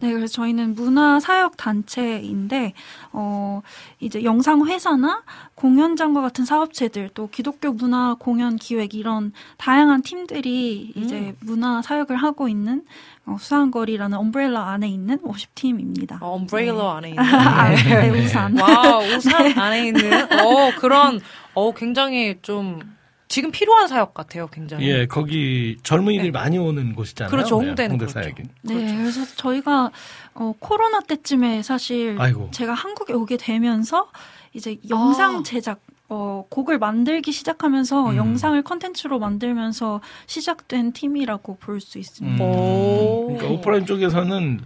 네, 그래서 저희는 문화사역 단체인데 어, 이제 영상회사나 공연장과 같은 사업체들, 또 기독교 문화 공연 기획 이런 다양한 팀들이 음. 이제 문화사역을 하고 있는 어, 수상한 거리라는 엄브렐라 안에 있는 워십 팀입니다. 어, 엄브렐라 안에 있는. 네. 네, 우산. 와, 우산 네. 안에 있는. 어, 그런 어, 굉장히 좀 지금 필요한 사역 같아요, 굉장히. 예, 거기 젊은이들이 네. 많이 오는 곳이잖아요. 그렇죠, 홍대는 네, 홍대 그렇죠. 사역이. 네, 그렇죠. 그래서 저희가 어, 코로나 때쯤에 사실 아이고. 제가 한국에 오게 되면서 이제 영상 제작, 아. 어, 곡을 만들기 시작하면서 음. 영상을 컨텐츠로 만들면서 시작된 팀이라고 볼 수 있습니다. 음. 오. 그러니까 오프라인 쪽에서는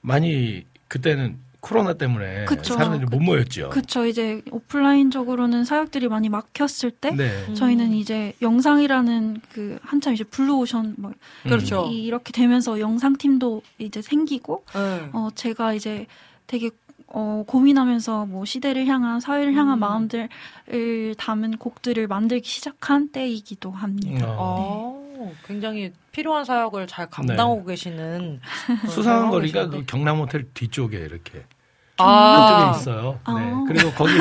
많이 그때는 코로나 때문에 그쵸. 사람들이 못 모였죠. 그렇죠. 이제 오프라인적으로는 사역들이 많이 막혔을 때 네. 저희는 이제 영상이라는 그 한참 이제 블루오션 막 그렇죠. 이, 이렇게 되면서 영상팀도 이제 생기고 네. 어 제가 이제 되게 어, 고민하면서 뭐 시대를 향한 사회를 향한 음. 마음들을 담은 곡들을 만들기 시작한 때이기도 합니다. 음. 어. 네. 굉장히 필요한 사역을 잘 감당하고 네. 계시는 수상한 거리가 그 경남 호텔 뒤쪽에 이렇게 아~ 그쪽에 있어요. 아~ 네. 그리고 거기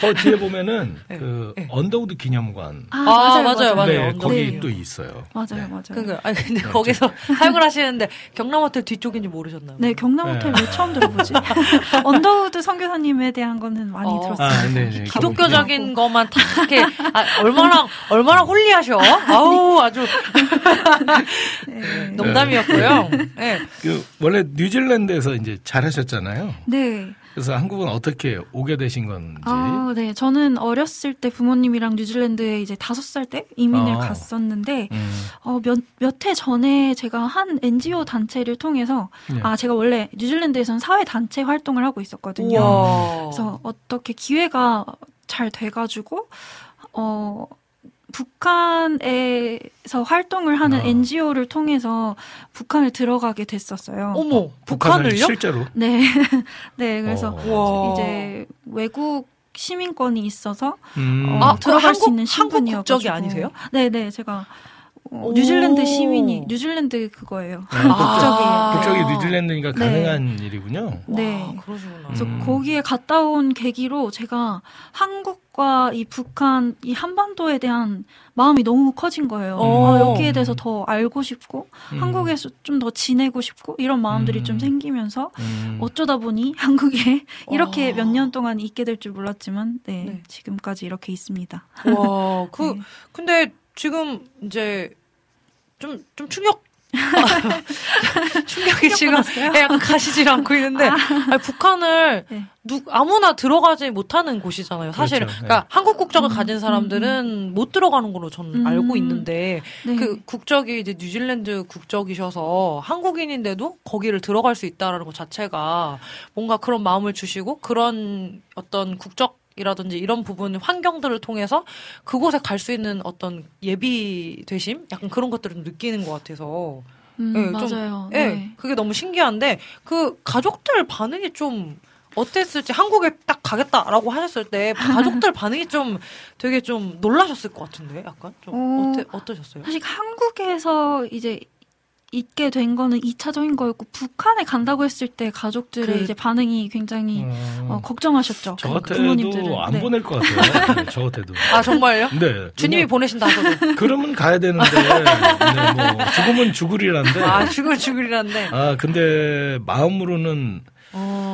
거 뒤에 보면은 네. 그 네. 언더우드 기념관. 아, 아 맞아요, 맞아요. 맞아요. 네, 거기 네. 또 있어요. 맞아요, 네. 맞아요. 그러니까 아니, 근데 네. 거기서 사역을 하시는데 경남 호텔 뒤쪽인지 모르셨나요? 네, 경남 호텔 왜 네. 처음 들어보지? 언더우드 선교사님에 대한 거는 많이 어, 들었어요. 아, 네, 네. 기독교적인 것만 다 이렇게 아, 얼마나 얼마나 홀리하셔. 아우 아주 네. 농담이었고요. 네. 그, 원래 뉴질랜드에서 이제 잘하셨잖아요. 네. 그래서 한국은 어떻게 오게 되신 건지? 아, 네. 저는 어렸을 때 부모님이랑 뉴질랜드에 이제 다섯 살 때 이민을 아. 갔었는데, 음. 어, 몇, 몇 해 전에 제가 한 엔지오 단체를 통해서, 네. 아, 제가 원래 뉴질랜드에서는 사회 단체 활동을 하고 있었거든요. 우와. 그래서 어떻게 기회가 잘 돼가지고, 어, 북한에서 활동을 하는 아. 엔지오를 통해서 북한을 들어가게 됐었어요. 어머, 북한을요? 실제로? 네, 네. 그래서 오. 이제 외국 시민권이 있어서 음. 어, 아, 들어갈 수 있는 신분이어서. 한국 국적이 아니세요? 네네, 제가 어, 뉴질랜드 시민이, 뉴질랜드 그거예요. 아, 아, 국적이 국적이 뉴질랜드니까 네. 가능한 일이군요. 네, 와, 그러시구나. 그래서 음. 거기에 갔다 온 계기로 제가 한국과 이 북한 이 한반도에 대한 마음이 너무 커진 거예요. 어. 아, 여기에 대해서 더 알고 싶고 음. 한국에서 좀 더 지내고 싶고 이런 마음들이 음. 좀 생기면서 음. 어쩌다 보니 한국에 이렇게 몇 년 동안 있게 될 줄 몰랐지만 네, 네 지금까지 이렇게 있습니다. 와, 그 네. 근데 지금 이제 좀, 좀 충격, 충격이 지금 약간 가시질 않고 있는데, 아. 아니, 북한을 네. 누, 아무나 들어가지 못하는 곳이잖아요, 사실은. 그렇죠, 네. 그러니까 한국 국적을 음, 가진 사람들은 음. 못 들어가는 걸로 저는 음. 알고 있는데, 네. 그 국적이 이제 뉴질랜드 국적이셔서 한국인인데도 거기를 들어갈 수 있다라는 것 자체가 뭔가 그런 마음을 주시고, 그런 어떤 국적, 이라든지 이런 부분 환경들을 통해서 그곳에 갈 수 있는 어떤 예비되심? 약간 그런 것들을 느끼는 것 같아서. 음, 네, 맞아요. 좀, 네. 네. 그게 너무 신기한데 그 가족들 반응이 좀 어땠을지 한국에 딱 가겠다라고 하셨을 때 가족들 반응이 좀 되게 좀 놀라셨을 것 같은데 약간 좀 어, 어때, 어떠셨어요? 사실 한국에서 이제 있게 된 거는 이 차적인 거였고 북한에 간다고 했을 때 가족들의 그... 이제 반응이 굉장히 음... 어, 걱정하셨죠. 저 같아도 그 안 네. 보낼 것 같아요. 저 같아도. 아 정말요? 네. 주님이 보내신다 하셔도. 그러면 가야 되는데 네, 뭐 죽으면 죽으리란데. 아 죽으면 죽으리란데. 아 근데 마음으로는 어...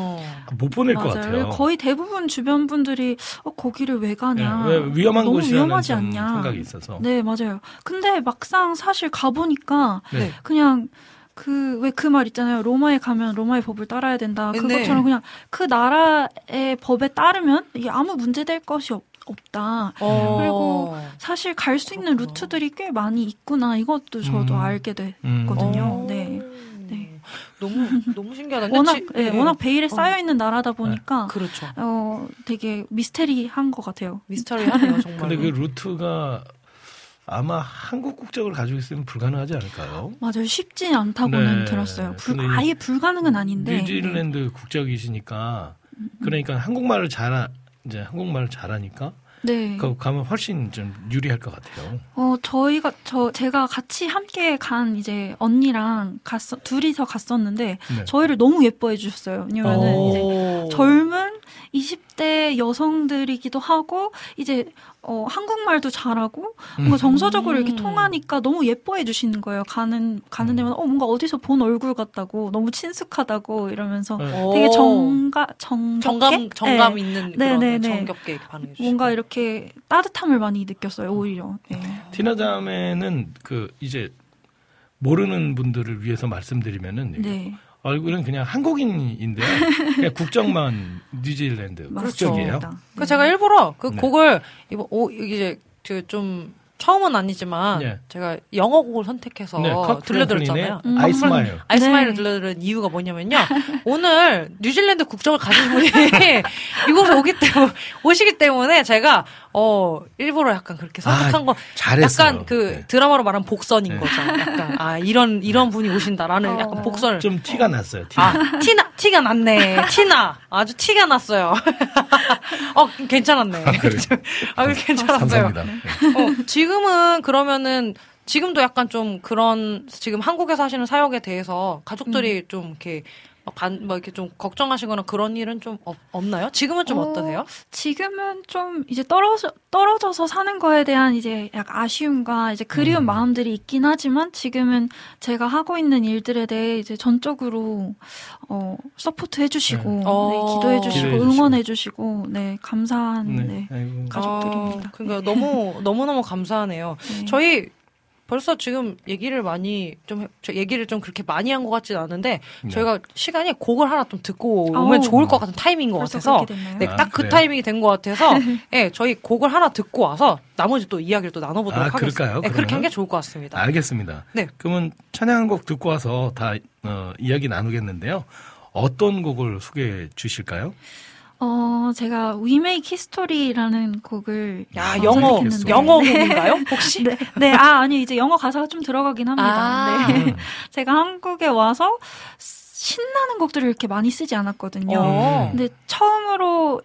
못 보낼 맞아요. 것 같아요. 거의 대부분 주변 분들이 어, 거기를 왜 가냐. 네, 왜 위험한 너무 위험하지 않냐. 생각이 있어서. 네, 맞아요. 근데 막상 사실 가보니까 네. 그냥 그, 왜 그 말 있잖아요. 로마에 가면 로마의 법을 따라야 된다. 네. 그것처럼 그냥 그 나라의 법에 따르면 이게 아무 문제될 것이 없 없다. 어. 그리고 사실 갈 수 있는 루트들이 꽤 많이 있구나. 이것도 저도 음. 알게 됐거든요. 음. 네. 네. 너무 너무 신기하다. 워낙 지, 네, 네. 워낙 베일에 어. 쌓여 있는 나라다 보니까 네. 그렇죠. 어 되게 미스테리한 것 같아요. 미스터리하네요 정말. 근데 그 루트가 아마 한국 국적을 가지고 있으면 불가능하지 않을까요? 맞아요. 쉽지 않다고는 네. 들었어요. 불, 아예 불가능은 아닌데. 뉴질랜드 네. 국적이시니까 그러니까 한국말을 잘 이제 한국말을 잘하니까. 네. 그 가면 훨씬 좀 유리할 것 같아요. 어 저희가 저 제가 같이 함께 간 이제 언니랑 갔어 둘이서 갔었는데 네. 저희를 너무 예뻐해 주셨어요. 왜냐면은 이제 젊은 이십 대 여성들이기도 하고 이제 어 한국말도 잘하고 뭔가 정서적으로 음. 이렇게 통하니까 너무 예뻐해 주시는 거예요. 가는 가는 데만 어 뭔가 어디서 본 얼굴 같다고 너무 친숙하다고 이러면서 네. 되게 정가 정정감 정감 네. 있는 그런 네, 네, 네. 정겹게 반응해 주시고 뭔가 이렇게 이렇게 따뜻함을 많이 느꼈어요. 오히려. 네. 티나자매는 그 이제 모르는 분들을 위해서 말씀드리면은 네. 얼굴은 그냥 한국인인데 그냥 국적만 뉴질랜드 국적이에요. 그렇죠. 그 제가 일부러 그 네. 곡을 이거 오 이제 그 좀 처음은 아니지만 네. 제가 영어 곡을 선택해서 네, 들려드렸잖아요. 음. 아이스마일. 아이스마일을 네. 들려드린 이유가 뭐냐면요. 오늘 뉴질랜드 국적을 가진 분이 이곳에 오기 때문에 오시기 때문에 제가 어 일부러 약간 그렇게 선택한 아, 거 잘했어요. 약간 그 네. 드라마로 말한 복선인 네. 거죠. 약간 아 이런 이런 분이 오신다라는 어, 약간 복선을 좀 티가 났어요. 티나. 아, 티나 티가 났네. 티나 아주 티가 났어요. 어 괜찮았네. 아, 그래. 아 괜찮았어요. 감사합니다. 어, 지금은 그러면은 지금도 약간 좀 그런 지금 한국에서 하시는 사역에 대해서 가족들이 음. 좀 이렇게 반, 뭐 이렇게 좀 걱정하시거나 그런 일은 좀 없, 없나요? 지금은 좀 어, 어떠세요? 지금은 좀 이제 떨어져, 떨어져서 사는 거에 대한 이제 약간 아쉬움과 이제 그리운 음. 마음들이 있긴 하지만 지금은 제가 하고 있는 일들에 대해 이제 전적으로, 어, 서포트 해주시고, 네. 어. 네, 기도해 주시고, 응원해 주시고, 네, 감사한, 네, 네 가족들입니다. 아, 그러니까 너무, 너무너무 감사하네요. 네. 저희, 벌써 지금 얘기를 많이 좀 얘기를 좀 그렇게 많이 한 것 같지는 않은데 네. 저희가 시간이 곡을 하나 좀 듣고 오면 오, 좋을 것 같은 타이밍인 것 같아서 네, 딱 그 아, 타이밍이 된 것 같아서 네, 저희 곡을 하나 듣고 와서 나머지 또 이야기를 또 나눠보도록 아, 하겠습니다. 그럴까요? 네, 그렇게 한 게 좋을 것 같습니다. 알겠습니다. 네, 그러면 찬양곡 듣고 와서 다 어, 이야기 나누겠는데요. 어떤 곡을 소개해 주실까요? 어, 제가 We Make History라는 곡을 야, 영어 영어 곡인가요? 혹시? 네, 네. 아, 아니 이제 영어 가사가 좀 들어가긴 합니다. 아~ 네. 제가 한국에 와서 신나는 곡들을 이렇게 많이 쓰지 않았거든요. 근데 처음으로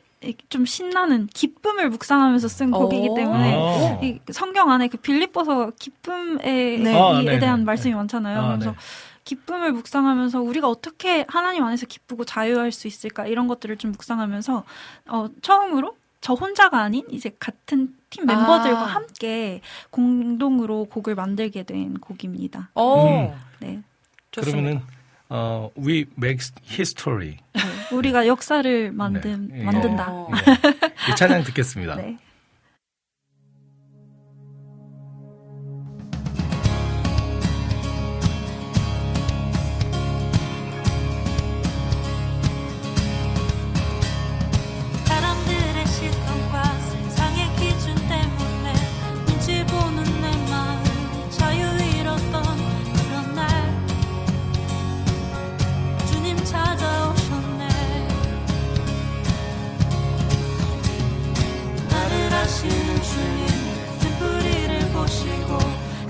좀 신나는 기쁨을 묵상하면서 쓴 곡이기 때문에 이 성경 안에 그 빌립보서 기쁨에 네. 아, 대한 말씀이 많잖아요. 아, 그래서 네. 기쁨을 묵상하면서 우리가 어떻게 하나님 안에서 기쁘고 자유할 수 있을까 이런 것들을 좀 묵상하면서 어, 처음으로 저 혼자가 아닌 이제 같은 팀 멤버들과 아. 함께 공동으로 곡을 만들게 된 곡입니다. 오. 네. 좋습니다. 그러면은 어, we make history. 네, 우리가 역사를 만든 네. 만든다. 네. 이 찬양 듣겠습니다. 네.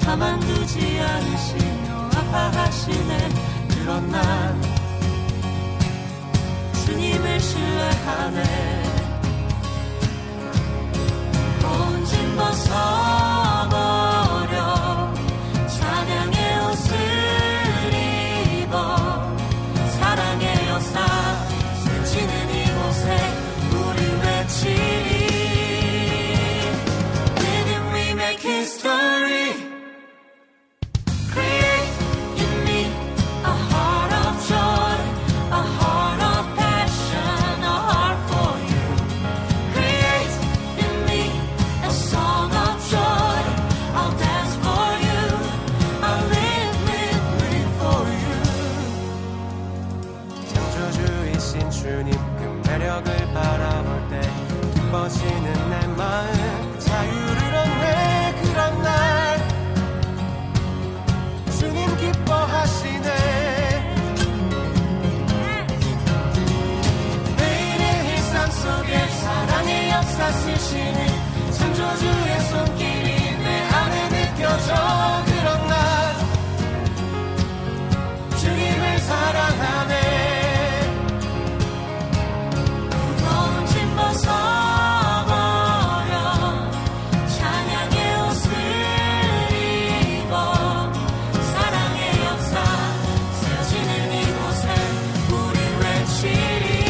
가만두지 않으시며 아파하시네. 그런 난 주님을 신뢰하네. 온 짐 벗어버려 찬양의 옷을 입어 사랑의 역사 스치는 이곳에 우리 외치리. Didn't we make history? 쓰시는 창조주의 손길이 내 안에 느껴져. 그런 날 주님을 사랑하네. 무거운 짐 벗어버려 찬양의 옷을 입어 사랑의 역사 쓰시는 이곳에 우릴 외치리.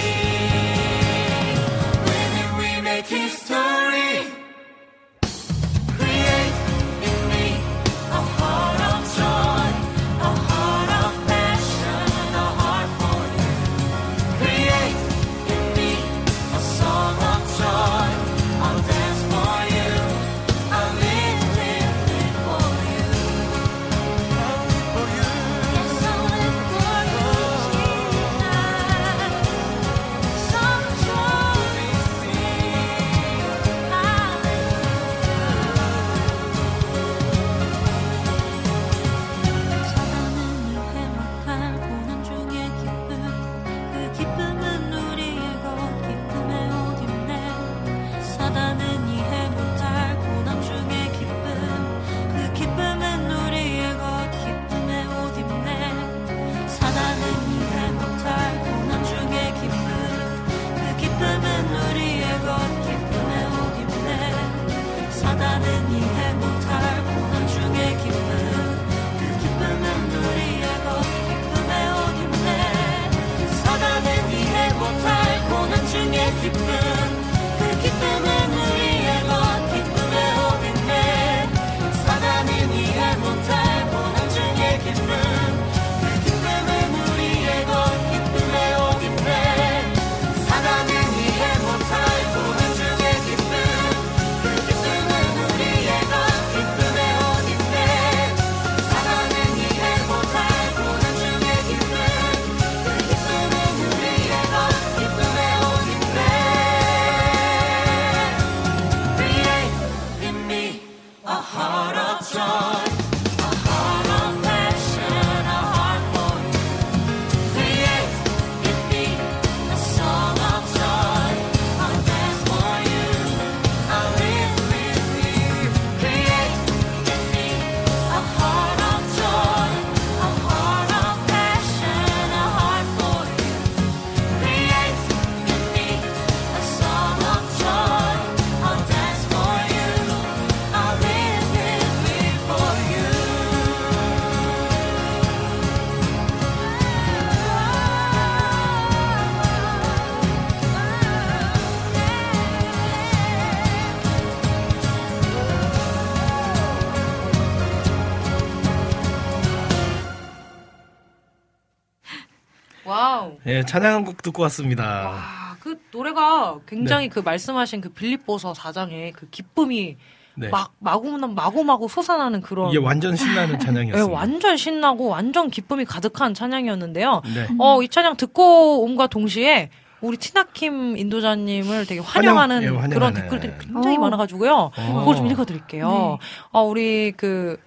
와우. 예, 찬양 한 곡 듣고 왔습니다. 와, 그 노래가 굉장히 네. 그 말씀하신 그 빌립보서 사 장의 그 기쁨이 네. 막 마구마구 마구마구 솟아나는 그런 이게 완전 신나는 찬양이었어요. 네, 완전 신나고 완전 기쁨이 가득한 찬양이었는데요. 네. 어, 이 찬양 듣고 온과 동시에 우리 티나킴 인도자님을 되게 환영하는 환영, 예, 환영하네. 그런 댓글들이 굉장히 오. 많아가지고요. 오. 그걸 좀 읽어드릴게요. 네. 어, 우리 그,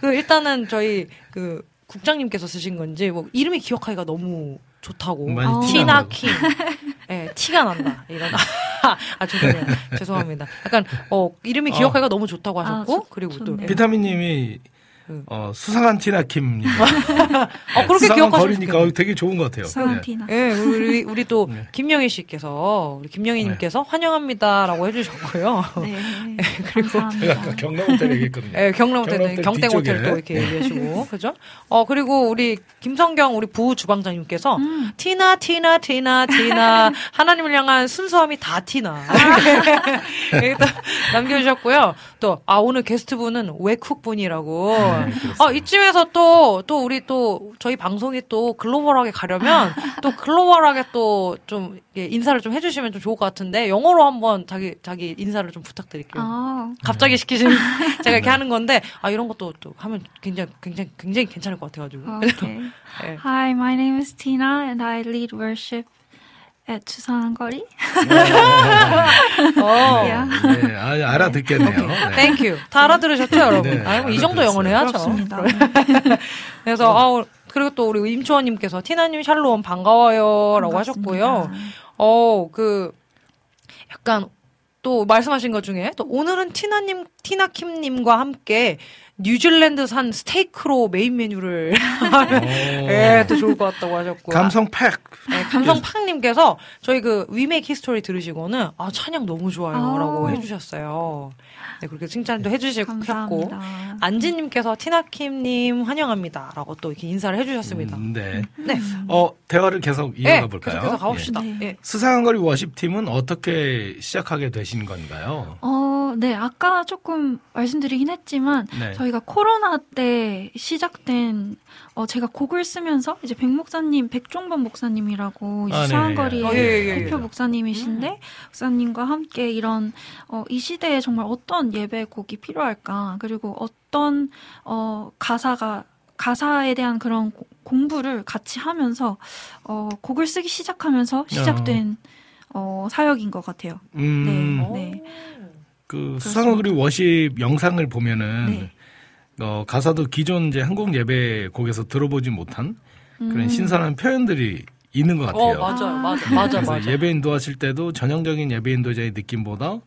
그 일단은 저희 그 국장님께서 쓰신 건지 뭐 이름이 기억하기가 너무 좋다고 티나킴. 네, 티가 난다. 이런. 아, 죄송해요. 죄송합니다. 약간 어, 이름이 기억하기가 어. 너무 좋다고 하셨고 아, 그리고 좋네. 또 네. 비타민님이 응. 어, 수상한 티나킴님. 어, 그렇게 기억하시면 거리니까 되게 좋은 것 같아요. 수상한 네. 티나. 예, 네, 우리, 우리 또 네. 김영희 씨께서, 우리 김영희님께서 네. 환영합니다라고 해주셨고요. 네. 네 그리고. 제가 아까 경남 호텔 얘기했거든요. 예, 네, 경남 호텔, 경땡 호텔 또 이렇게 얘기하시고. 그죠? 어, 그리고 우리 김성경 우리 부 주방장님께서 음. 티나, 티나, 티나, 티나. 하나님을 향한 순수함이 다 티나. 이렇게 또 남겨주셨고요. 또, 아, 오늘 게스트분은 외쿡분이라고. 네, 아, 이쯤에서 또, 또 우리 또, 저희 방송이 또 글로벌하게 가려면 또 글로벌하게 또 좀 예, 인사를 좀 해주시면 좀 좋을 것 같은데, 영어로 한번 자기, 자기 인사를 좀 부탁드릴게요. 아. 갑자기 시키시면 제가 이렇게 하는 건데, 아, 이런 것도 또 하면 굉장히, 굉장히, 굉장히 괜찮을 것 같아가지고. Okay. 네. Hi, my name is Tina and I lead worship. at 수상한 거리? 알아듣겠네요. 네. Thank you. 다 알아들으셨죠, 여러분? 네, 아, 이 정도 영어는 해야죠. 그렇습니다. 그래서, 아우, 그리고 또 우리 임초원님께서, 티나님 샬롬 반가워요. 라고 하셨고요. 어, 그, 약간, 또 말씀하신 것 중에, 또 오늘은 티나님, 티나킴님과 함께 뉴질랜드산 스테이크로 메인 메뉴를 예, 또 좋을 것 같다고 하셨고 감성팍 네, 감성팍님께서 저희 그 위메이크 히스토리 들으시고는 아 찬양 너무 좋아요라고 해주셨어요. 네 그렇게 칭찬도 해주셨고 안지님께서 티나킴님 환영합니다라고 또 이렇게 인사를 해주셨습니다. 음, 네. 네. 어 대화를 계속 이어가 볼까요? 네, 계속 가봅시다. 예. 네. 수상한 거리 워십 팀은 어떻게 시작하게 되신 건가요? 어, 네 아까 조금 말씀드리긴 했지만. 네. 저희가 코로나 때 시작된 어, 제가 곡을 쓰면서 이제 백 목사님, 백종범 목사님이라고 아, 수상거리의 네, 네, 네. 대표 목사님이신데 음. 목사님과 함께 이런 어, 이 시대에 정말 어떤 예배곡이 필요할까 그리고 어떤 어, 가사가 가사에 대한 그런 고, 공부를 같이 하면서 어, 곡을 쓰기 시작하면서 시작된 어. 어, 사역인 것 같아요. 음. 네, 네. 그 수상한 거리 워십 영상을 보면은. 네. 어, 가사도 기존 이제 한국 예배 곡에서 들어보지 못한 그런 음. 신선한 표현들이 있는 것 같아요. 어, 맞아요, 맞아요, 맞아요. 맞아. 예배 인도하실 때도 전형적인 예배 인도자의 느낌보다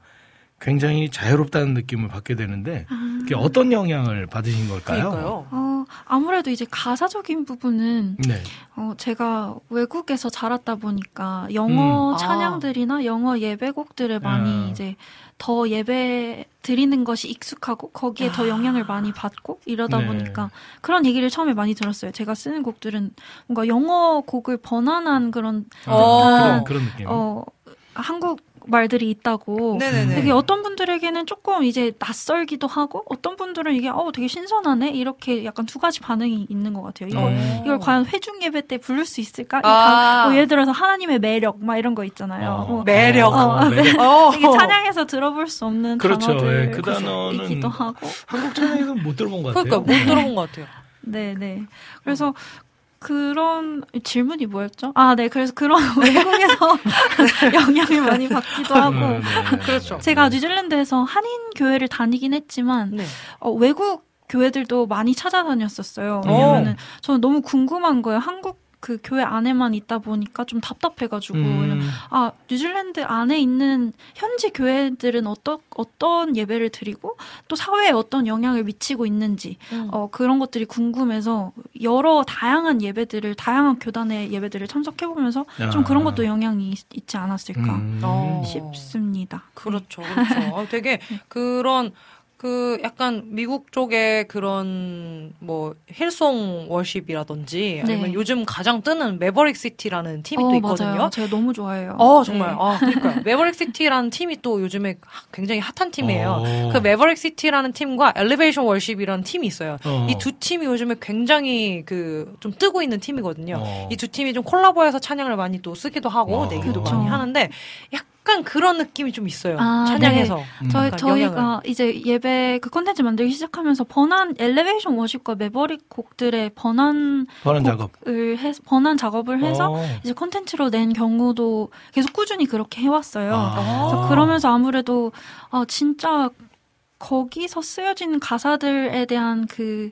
굉장히 자유롭다는 느낌을 받게 되는데 아. 그게 어떤 영향을 받으신 걸까요? 어, 아무래도 이제 가사적인 부분은 네. 어, 제가 외국에서 자랐다 보니까 영어 음. 찬양들이나 아. 영어 예배곡들을 많이 아. 이제 더 예배 드리는 것이 익숙하고 거기에 아. 더 영향을 많이 받고 이러다 네. 보니까 그런 얘기를 처음에 많이 들었어요. 제가 쓰는 곡들은 뭔가 영어 곡을 번안한 그런 어. 그런, 그런 느낌. 어, 한국 말들이 있다고. 네네네. 이게 어떤 분들에게는 조금 이제 낯설기도 하고 어떤 분들은 이게 어 되게 신선하네 이렇게 약간 두 가지 반응이 있는 것 같아요. 이걸 오. 이걸 과연 회중 예배 때 부를 수 있을까? 아. 어, 예를 들어서 하나님의 매력 막 이런 거 있잖아요. 어. 뭐, 매력. 어, 어, 매력. 어. 이게 찬양에서 들어볼 수 없는 그렇죠. 단어들. 예, 그 단어는 하고. 한국 찬양에서는 못 들어본 것 같아요. 그러니까 못 들어본 것 같아요. 네, 네. 그래서. 그런 질문이 뭐였죠? 아, 네. 그래서 그런 외국에서 영향을 많이 받기도 하고. 네, 네, 그렇죠. 제가 뉴질랜드에서 한인 교회를 다니긴 했지만 네. 어, 외국 교회들도 많이 찾아다녔었어요. 왜냐면은 저는 너무 궁금한 거예요. 한국 그 교회 안에만 있다 보니까 좀 답답해가지고 음. 아 뉴질랜드 안에 있는 현지 교회들은 어떤 어떤 예배를 드리고 또 사회에 어떤 영향을 미치고 있는지 음. 어, 그런 것들이 궁금해서 여러 다양한 예배들을 다양한 교단의 예배들을 참석해보면서 야. 좀 그런 것도 영향이 있, 있지 않았을까 음. 싶습니다. 그렇죠, 그렇죠. 되게 그런 그 약간 미국 쪽의 그런 뭐 힐송 워십이라든지 아니면 네. 요즘 가장 뜨는 매버릭 시티라는 팀이 어, 또 있거든요. 맞아요. 제가 너무 좋아해요. 어 정말. 네. 아 그러니까요. 매버릭 시티라는 팀이 또 요즘에 굉장히 핫한 팀이에요. 어. 그 매버릭 시티라는 팀과 엘리베이션 워십이라는 팀이 있어요. 어. 이 두 팀이 요즘에 굉장히 그 좀 뜨고 있는 팀이거든요. 어. 이 두 팀이 좀 콜라보해서 찬양을 많이 또 쓰기도 하고 어. 내기도 그렇죠. 많이 하는데 약. 약간 그런 느낌이 좀 있어요. 아, 찬양에서. 네. 저희, 저희가 이제 예배 그 콘텐츠 만들기 시작하면서 번안, 엘리베이션 워십과 매버릭 곡들의 번안, 번안 작업을 해서, 번안 작업을 해서 오. 이제 콘텐츠로 낸 경우도 계속 꾸준히 그렇게 해왔어요. 아. 그래서 그러면서 아무래도 아, 진짜 거기서 쓰여진 가사들에 대한 그,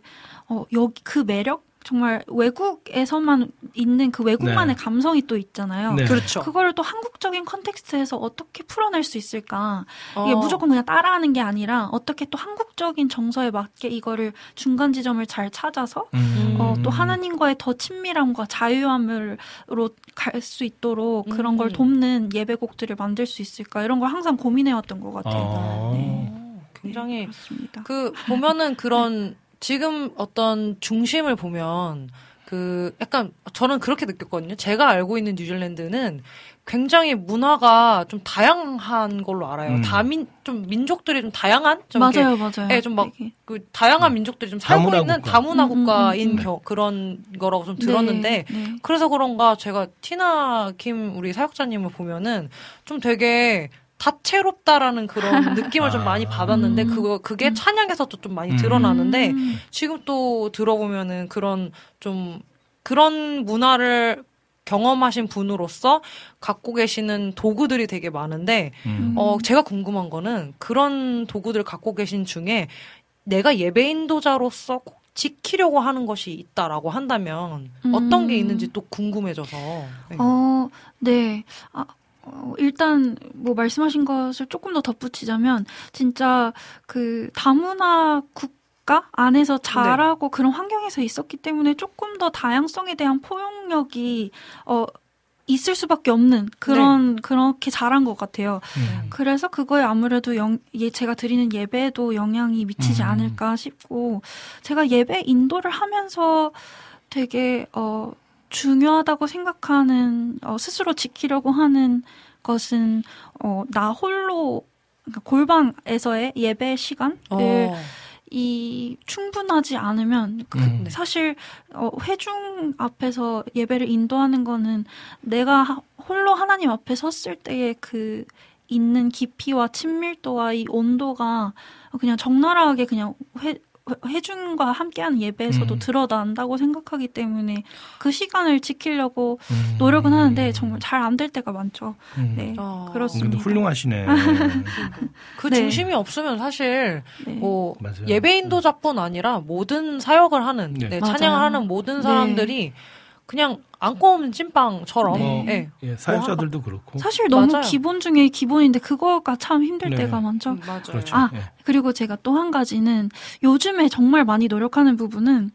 어, 여기, 그 매력? 정말 외국에서만 있는 그 외국만의 네. 감성이 또 있잖아요. 네. 그렇죠. 그거를 또 한국적인 컨텍스트에서 어떻게 풀어낼 수 있을까. 어. 이게 무조건 그냥 따라하는 게 아니라 어떻게 또 한국적인 정서에 맞게 이거를 중간 지점을 잘 찾아서 음. 어, 또 하나님과의 더 친밀함과 자유함으로 갈 수 있도록 음. 그런 걸 돕는 예배곡들을 만들 수 있을까. 이런 걸 항상 고민해왔던 것 같아요. 어. 네. 굉장히 네, 그렇습니다. 그 보면은 그런 지금 어떤 중심을 보면 그 약간 저는 그렇게 느꼈거든요. 제가 알고 있는 뉴질랜드는 굉장히 문화가 좀 다양한 걸로 알아요. 음. 다민 좀 민족들이 좀 다양한 좀 맞아요, 맞아요. 예, 좀 막 그 다양한 음. 민족들이 좀 살고 다문화 있는 국가. 다문화 국가인 음, 음, 음. 겨, 그런 거라고 좀 들었는데 네, 네. 그래서 그런가 제가 티나 김 우리 사역자님을 보면은 좀 되게 다채롭다라는 그런 느낌을 아, 좀 많이 받았는데 음, 그거 그게 음. 찬양에서도 좀 많이 드러나는데 음. 지금 또 들어보면은 그런 좀 그런 문화를 경험하신 분으로서 갖고 계시는 도구들이 되게 많은데 음. 어 제가 궁금한 거는 그런 도구들을 갖고 계신 중에 내가 예배인도자로서 꼭 지키려고 하는 것이 있다라고 한다면 음. 어떤 게 있는지 또 궁금해져서 어 네. 아 어, 일단 뭐 말씀하신 것을 조금 더 덧붙이자면 진짜 그 다문화 국가 안에서 자라고 네. 그런 환경에서 있었기 때문에 조금 더 다양성에 대한 포용력이 어 있을 수밖에 없는 그런 네. 그렇게 자란 것 같아요. 음. 그래서 그거에 아무래도 영, 예, 제가 드리는 예배에도 영향이 미치지 음. 않을까 싶고 제가 예배 인도를 하면서 되게 어. 중요하다고 생각하는 어, 스스로 지키려고 하는 것은 어, 나 홀로 그러니까 골방에서의 예배 시간을 오. 이 충분하지 않으면 그, 음. 사실 어, 회중 앞에서 예배를 인도하는 거는 내가 하, 홀로 하나님 앞에 섰을 때의 그 있는 깊이와 친밀도와 이 온도가 그냥 적나라하게 그냥 회 회중과 함께하는 예배에서도 음. 드러난다고 생각하기 때문에 그 시간을 지키려고 음. 노력은 하는데 정말 잘 안 될 때가 많죠. 음. 네, 아. 그렇습니다. 그래도 훌륭하시네. 그 네. 중심이 없으면 사실 네. 뭐 맞아요. 예배 인도자뿐 아니라 모든 사역을 하는 네. 네, 찬양을 하는 모든 사람들이 네. 그냥 안고 없는 찐빵처럼 네. 네. 예, 사역자들도 뭐, 그렇고 사실 너무 맞아요. 기본 중에 기본인데 그거가 참 힘들 네. 때가 많죠. 맞아요. 그렇죠. 아, 네. 그리고 제가 또 한 가지는 요즘에 정말 많이 노력하는 부분은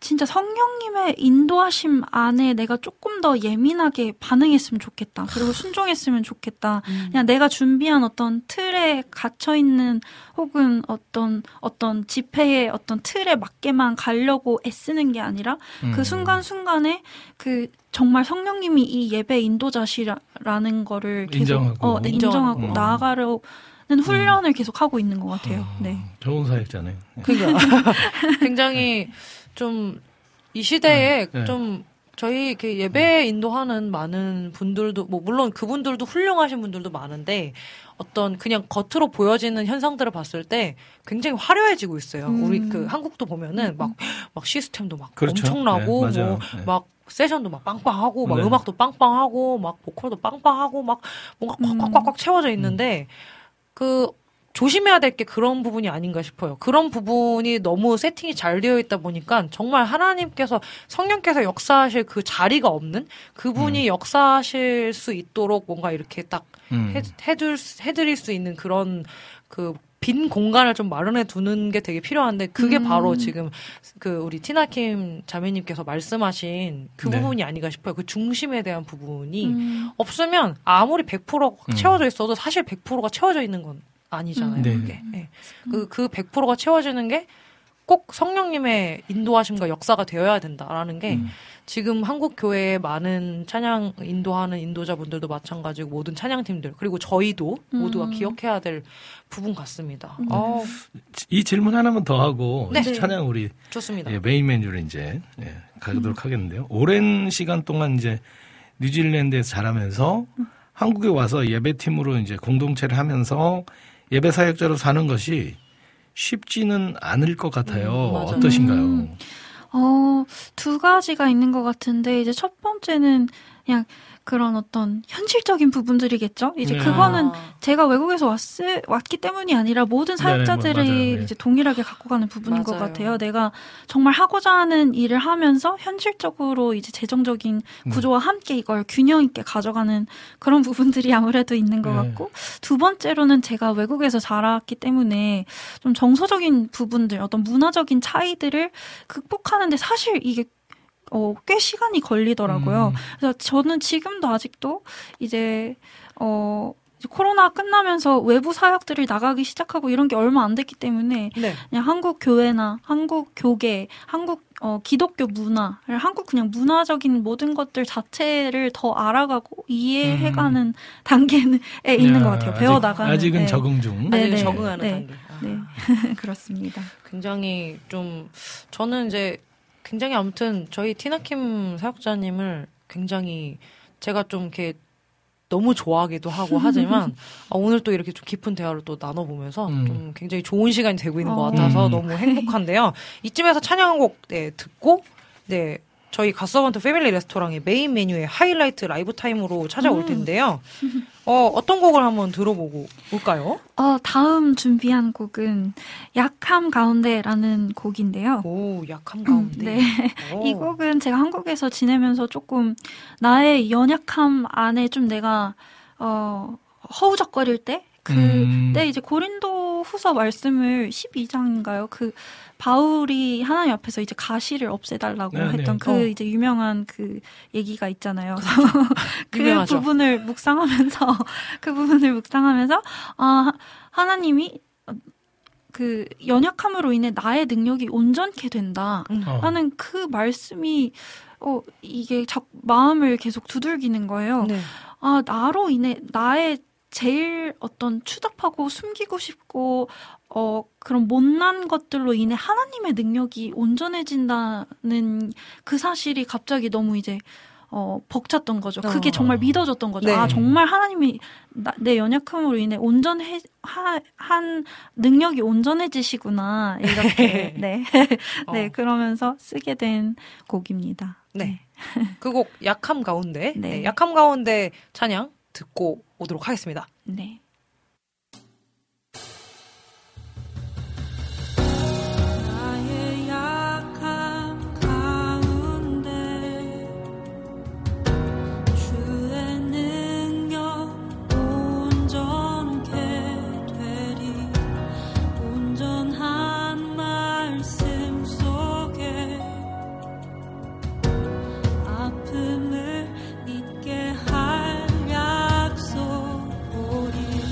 진짜 성령님의 인도하심 안에 내가 조금 더 예민하게 반응했으면 좋겠다. 그리고 순종했으면 좋겠다. 음. 그냥 내가 준비한 어떤 틀에 갇혀있는 혹은 어떤 어떤 집회의 어떤 틀에 맞게만 가려고 애쓰는 게 아니라 음. 그 순간순간에 그 정말 성령님이 이 예배 인도자시라는 거를 계속 인정하고, 어, 네, 인정하고 어. 나아가려고 는 훈련을 음. 계속 하고 있는 것 같아요. 어, 네. 좋은 사역자네요. 그러니까 굉장히 좀 이 시대에 네. 좀 저희 이렇게 예배 인도하는 많은 분들도 뭐 물론 그분들도 훌륭하신 분들도 많은데 어떤 그냥 겉으로 보여지는 현상들을 봤을 때 굉장히 화려해지고 있어요. 음. 우리 그 한국도 보면은 막 막 시스템도 막 그렇죠. 엄청나고 네, 뭐 막 네. 세션도 막 빵빵하고 막 네. 음악도 빵빵하고 막 보컬도 빵빵하고 막 뭔가 꽉꽉꽉꽉 음. 채워져 있는데. 그 조심해야 될 게 그런 부분이 아닌가 싶어요. 그런 부분이 너무 세팅이 잘 되어 있다 보니까 정말 하나님께서 성령께서 역사하실 그 자리가 없는 그분이 음. 역사하실 수 있도록 뭔가 이렇게 딱 음. 해, 해줄, 해드릴 수 있는 그런 그 빈 공간을 좀 마련해 두는 게 되게 필요한데 그게 음. 바로 지금 그 우리 티나킴 자매님께서 말씀하신 그 네. 부분이 아닌가 싶어요. 그 중심에 대한 부분이 음. 없으면 아무리 백 퍼센트 채워져 있어도 사실 백 퍼센트가 채워져 있는 건 아니잖아요. 네. 그게. 네. 그, 그 백 퍼센트가 채워지는 게 꼭 성령님의 인도하심과 역사가 되어야 된다라는 게 음. 지금 한국 교회의 많은 찬양 인도하는 인도자분들도 마찬가지고 모든 찬양팀들 그리고 저희도 음. 모두가 기억해야 될 부분 같습니다. 음. 아. 이 질문 하나만 더 하고 네. 찬양 우리 좋습니다. 예, 메인 메뉴를 이제 예, 가도록 음. 하겠는데요. 오랜 시간 동안 이제 뉴질랜드에서 자라면서 음. 한국에 와서 예배팀으로 이제 공동체를 하면서 예배 사역자로 사는 것이 쉽지는 않을 것 같아요. 음, 어떠신가요? 음, 어, 두 가지가 있는 것 같은데, 이제 첫 번째는 그냥 그런 어떤 현실적인 부분들이겠죠? 이제 네. 그거는 제가 외국에서 왔을, 왔기 때문이 아니라 모든 사역자들이 네, 네, 이제 동일하게 갖고 가는 부분인 맞아요. 것 같아요. 내가 정말 하고자 하는 일을 하면서 현실적으로 이제 재정적인 구조와 네. 함께 이걸 균형 있게 가져가는 그런 부분들이 아무래도 있는 것 네. 같고, 두 번째로는 제가 외국에서 자랐기 때문에 좀 정서적인 부분들, 어떤 문화적인 차이들을 극복하는데 사실 이게 어, 꽤 시간이 걸리더라고요. 음. 그래서 저는 지금도 아직도 이제, 어, 이제 코로나 끝나면서 외부 사역들이 나가기 시작하고 이런 게 얼마 안 됐기 때문에 네. 그냥 한국 교회나 한국 교계, 한국 어, 기독교 문화, 한국 그냥 문화적인 모든 것들 자체를 더 알아가고 이해해가는 음. 단계에 있는 야, 것 같아요. 배워나가는. 아직은 네. 적응 중. 네, 네. 적응하는 네. 단계. 아. 네, 그렇습니다. 굉장히 좀, 저는 이제, 굉장히 아무튼 저희 티나킴 사역자님을 굉장히 제가 좀 이렇게 너무 좋아하기도 하고 하지만 아, 오늘 또 이렇게 좀 깊은 대화를 또 나눠보면서 음. 좀 굉장히 좋은 시간이 되고 있는 어. 것 같아서 음. 너무 행복한데요. 이쯤에서 찬양 한 곡 네, 듣고 네, 저희 갓서번트 패밀리 레스토랑의 메인 메뉴의 하이라이트 라이브 타임으로 찾아올 텐데요. 음. 어, 어떤 곡을 한번 들어보고 올까요? 어, 다음 준비한 곡은 약함 가운데라는 곡인데요. 오, 약함 가운데. 네. 오. 이 곡은 제가 한국에서 지내면서 조금 나의 연약함 안에 좀 내가 어, 허우적거릴 때 그때 음. 이제 고린도 후서 말씀을 십이 장인가요? 그 바울이 하나님 앞에서 이제 가시를 없애달라고 네네. 했던 그 어. 이제 유명한 그 얘기가 있잖아요. 그렇죠. 그 유명하죠. 부분을 묵상하면서 그 부분을 묵상하면서 아 하나님이 그 연약함으로 인해 나의 능력이 온전케 된다 하는 어. 그 말씀이 어 이게 자, 마음을 계속 두들기는 거예요. 네. 아 나로 인해 나의 제일 어떤 추잡하고 숨기고 싶고 어 그런 못난 것들로 인해 하나님의 능력이 온전해진다는 그 사실이 갑자기 너무 이제 어 벅찼던 거죠. 그게 정말 믿어졌던 거죠. 네. 아 정말 하나님이 나, 내 연약함으로 인해 온전해 하, 한 능력이 온전해지시구나 이렇게 네, 네 어. 그러면서 쓰게 된 곡입니다. 네, 그 곡 약함 가운데 네. 네, 약함 가운데 찬양 듣고 오도록 하겠습니다. 네. Oh,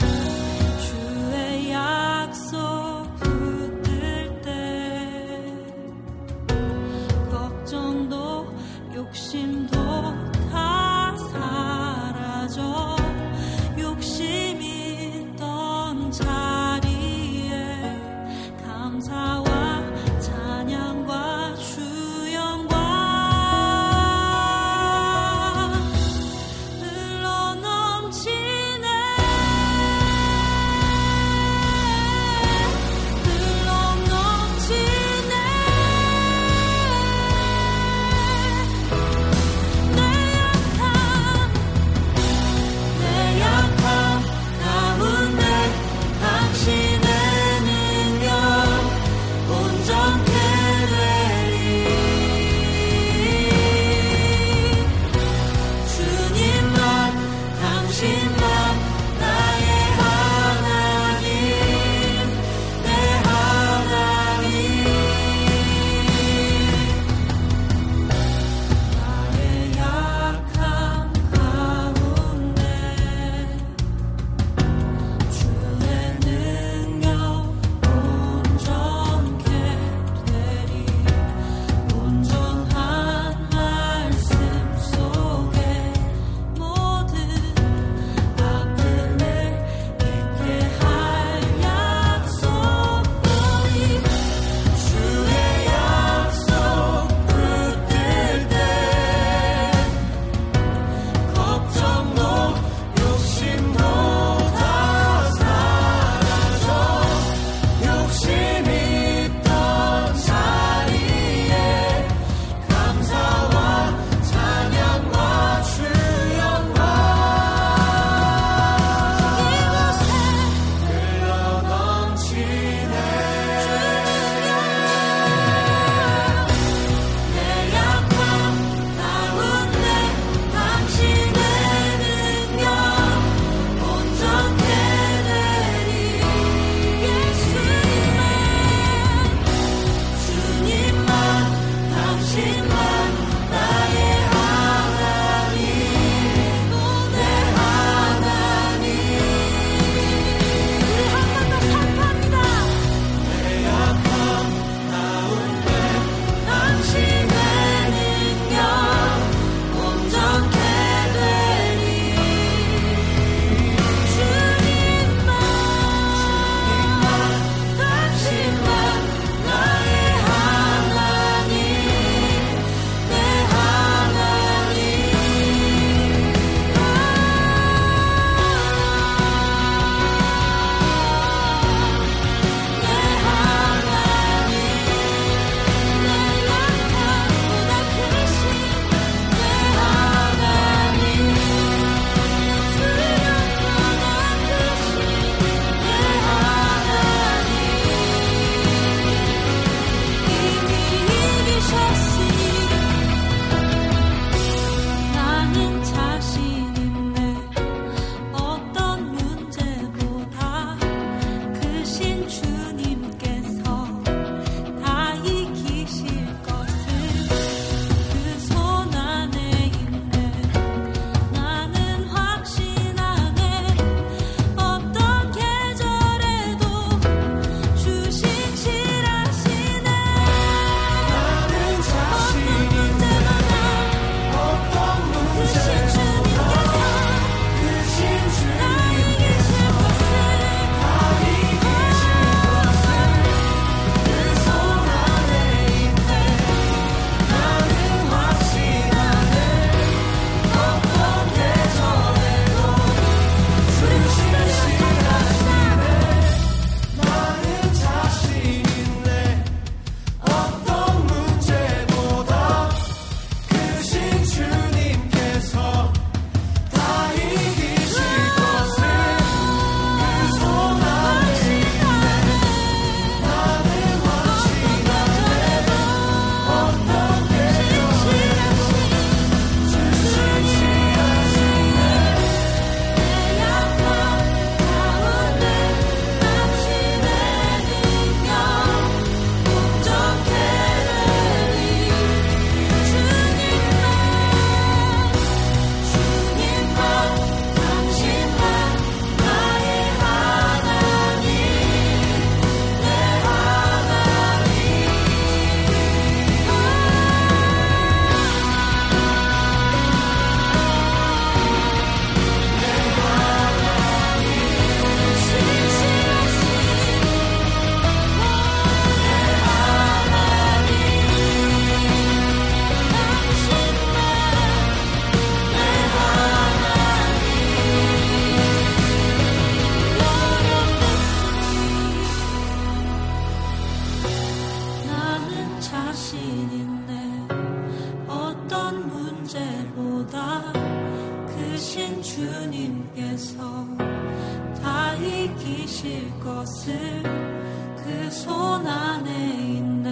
숨기실 것을 그 손 안에 있네.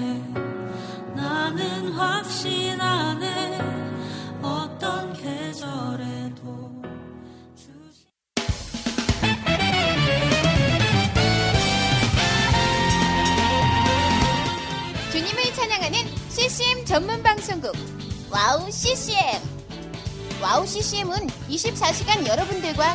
나는 확신하네. 어떤 계절에도 주시... 주님을 찬양하는 씨씨엠 전문 방송국 와우씨씨엠. 와우씨씨엠은 이십사 시간 여러분들과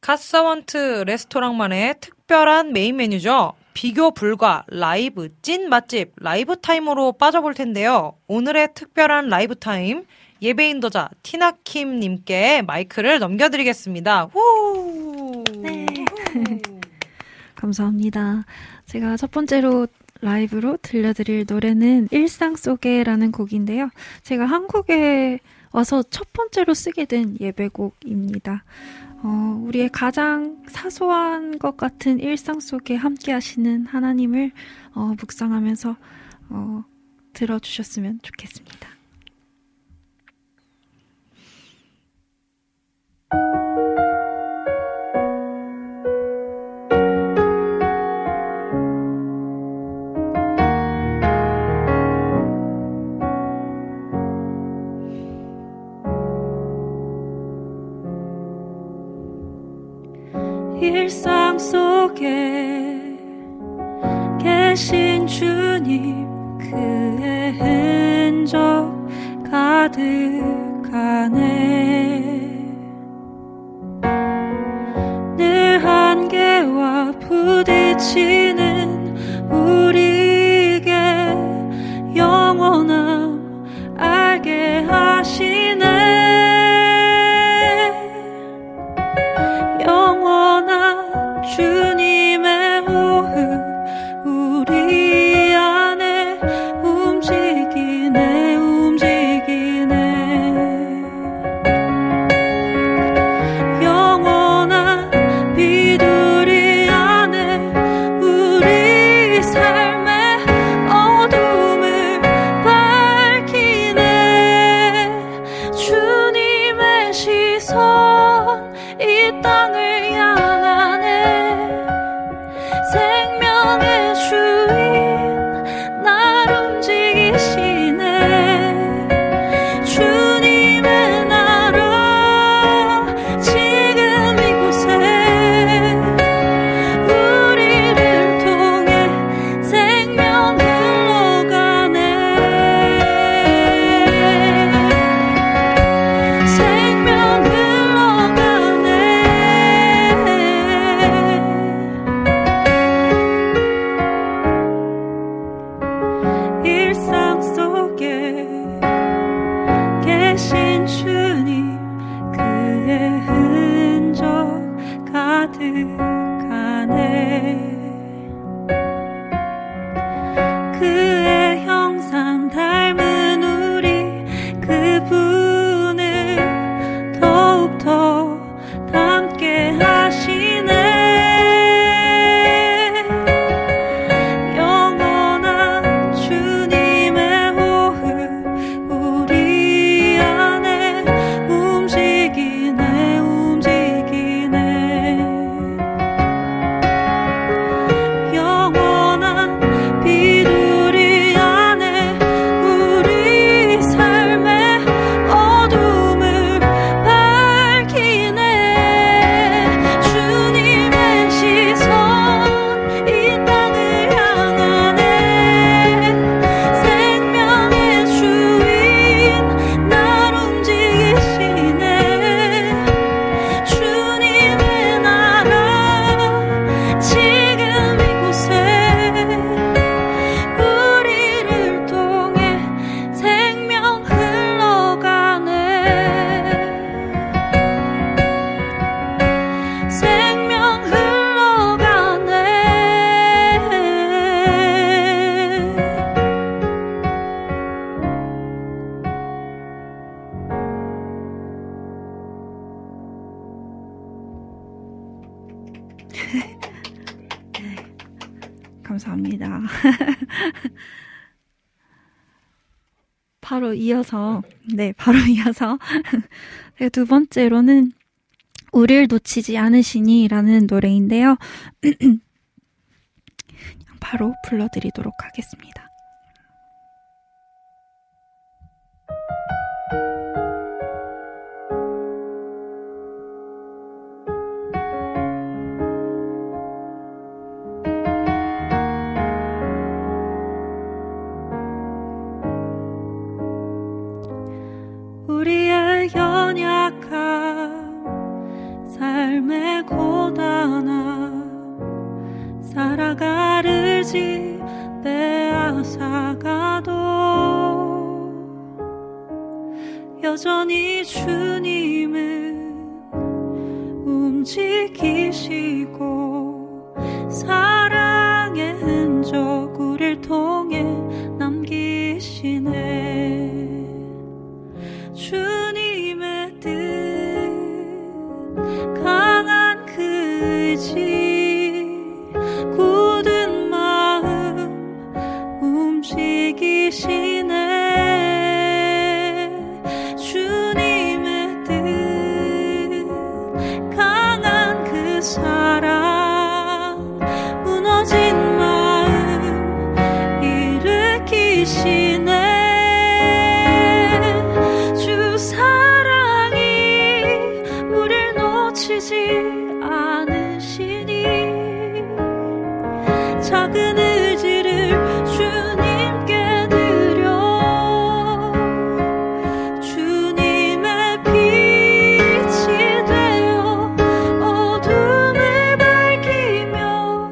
갓서번트 레스토랑만의 특별한 메인 메뉴죠. 비교 불가 라이브 찐 맛집 라이브 타임으로 빠져볼 텐데요. 오늘의 특별한 라이브 타임 예배인도자 티나 킴 님께 마이크를 넘겨드리겠습니다. 후! 네. 감사합니다. 제가 첫 번째로 라이브로 들려드릴 노래는 일상 속에라는 곡인데요. 제가 한국에 와서 첫 번째로 쓰게 된 예배곡입니다. 어, 우리의 가장 사소한 것 같은 일상 속에 함께 하시는 하나님을 어, 묵상하면서 어, 들어주셨으면 좋겠습니다. 일상 속에 계신 주님, 그의 흔적 가득하네. 늘 한계와 부딪히는 우리에게 영원함 알게 하시네. 주님의 호흡 우리 안에 움직이네, 움직이네. 영원한 비둘이 안에 움직이네. 갑니다. 바로 이어서 네 바로 이어서 두 번째로는 우릴 놓치지 않으시니 라는 노래인데요. 바로 불러드리도록 하겠습니다. 우리의 연약함, 삶의 고단함, 살아가를 빼앗아가도 여전히 주님은 움직이시고 사랑의 흔적 우릴 통해 남기시네. 주님의 뜻 강한 그 의지 굳은 마음 움직이시네. 주님의 뜻 강한 그 사랑 무너진 마음 일으키시네. 작은 의지를 주님께 드려 주님의 빛이 되어 어둠을 밝히며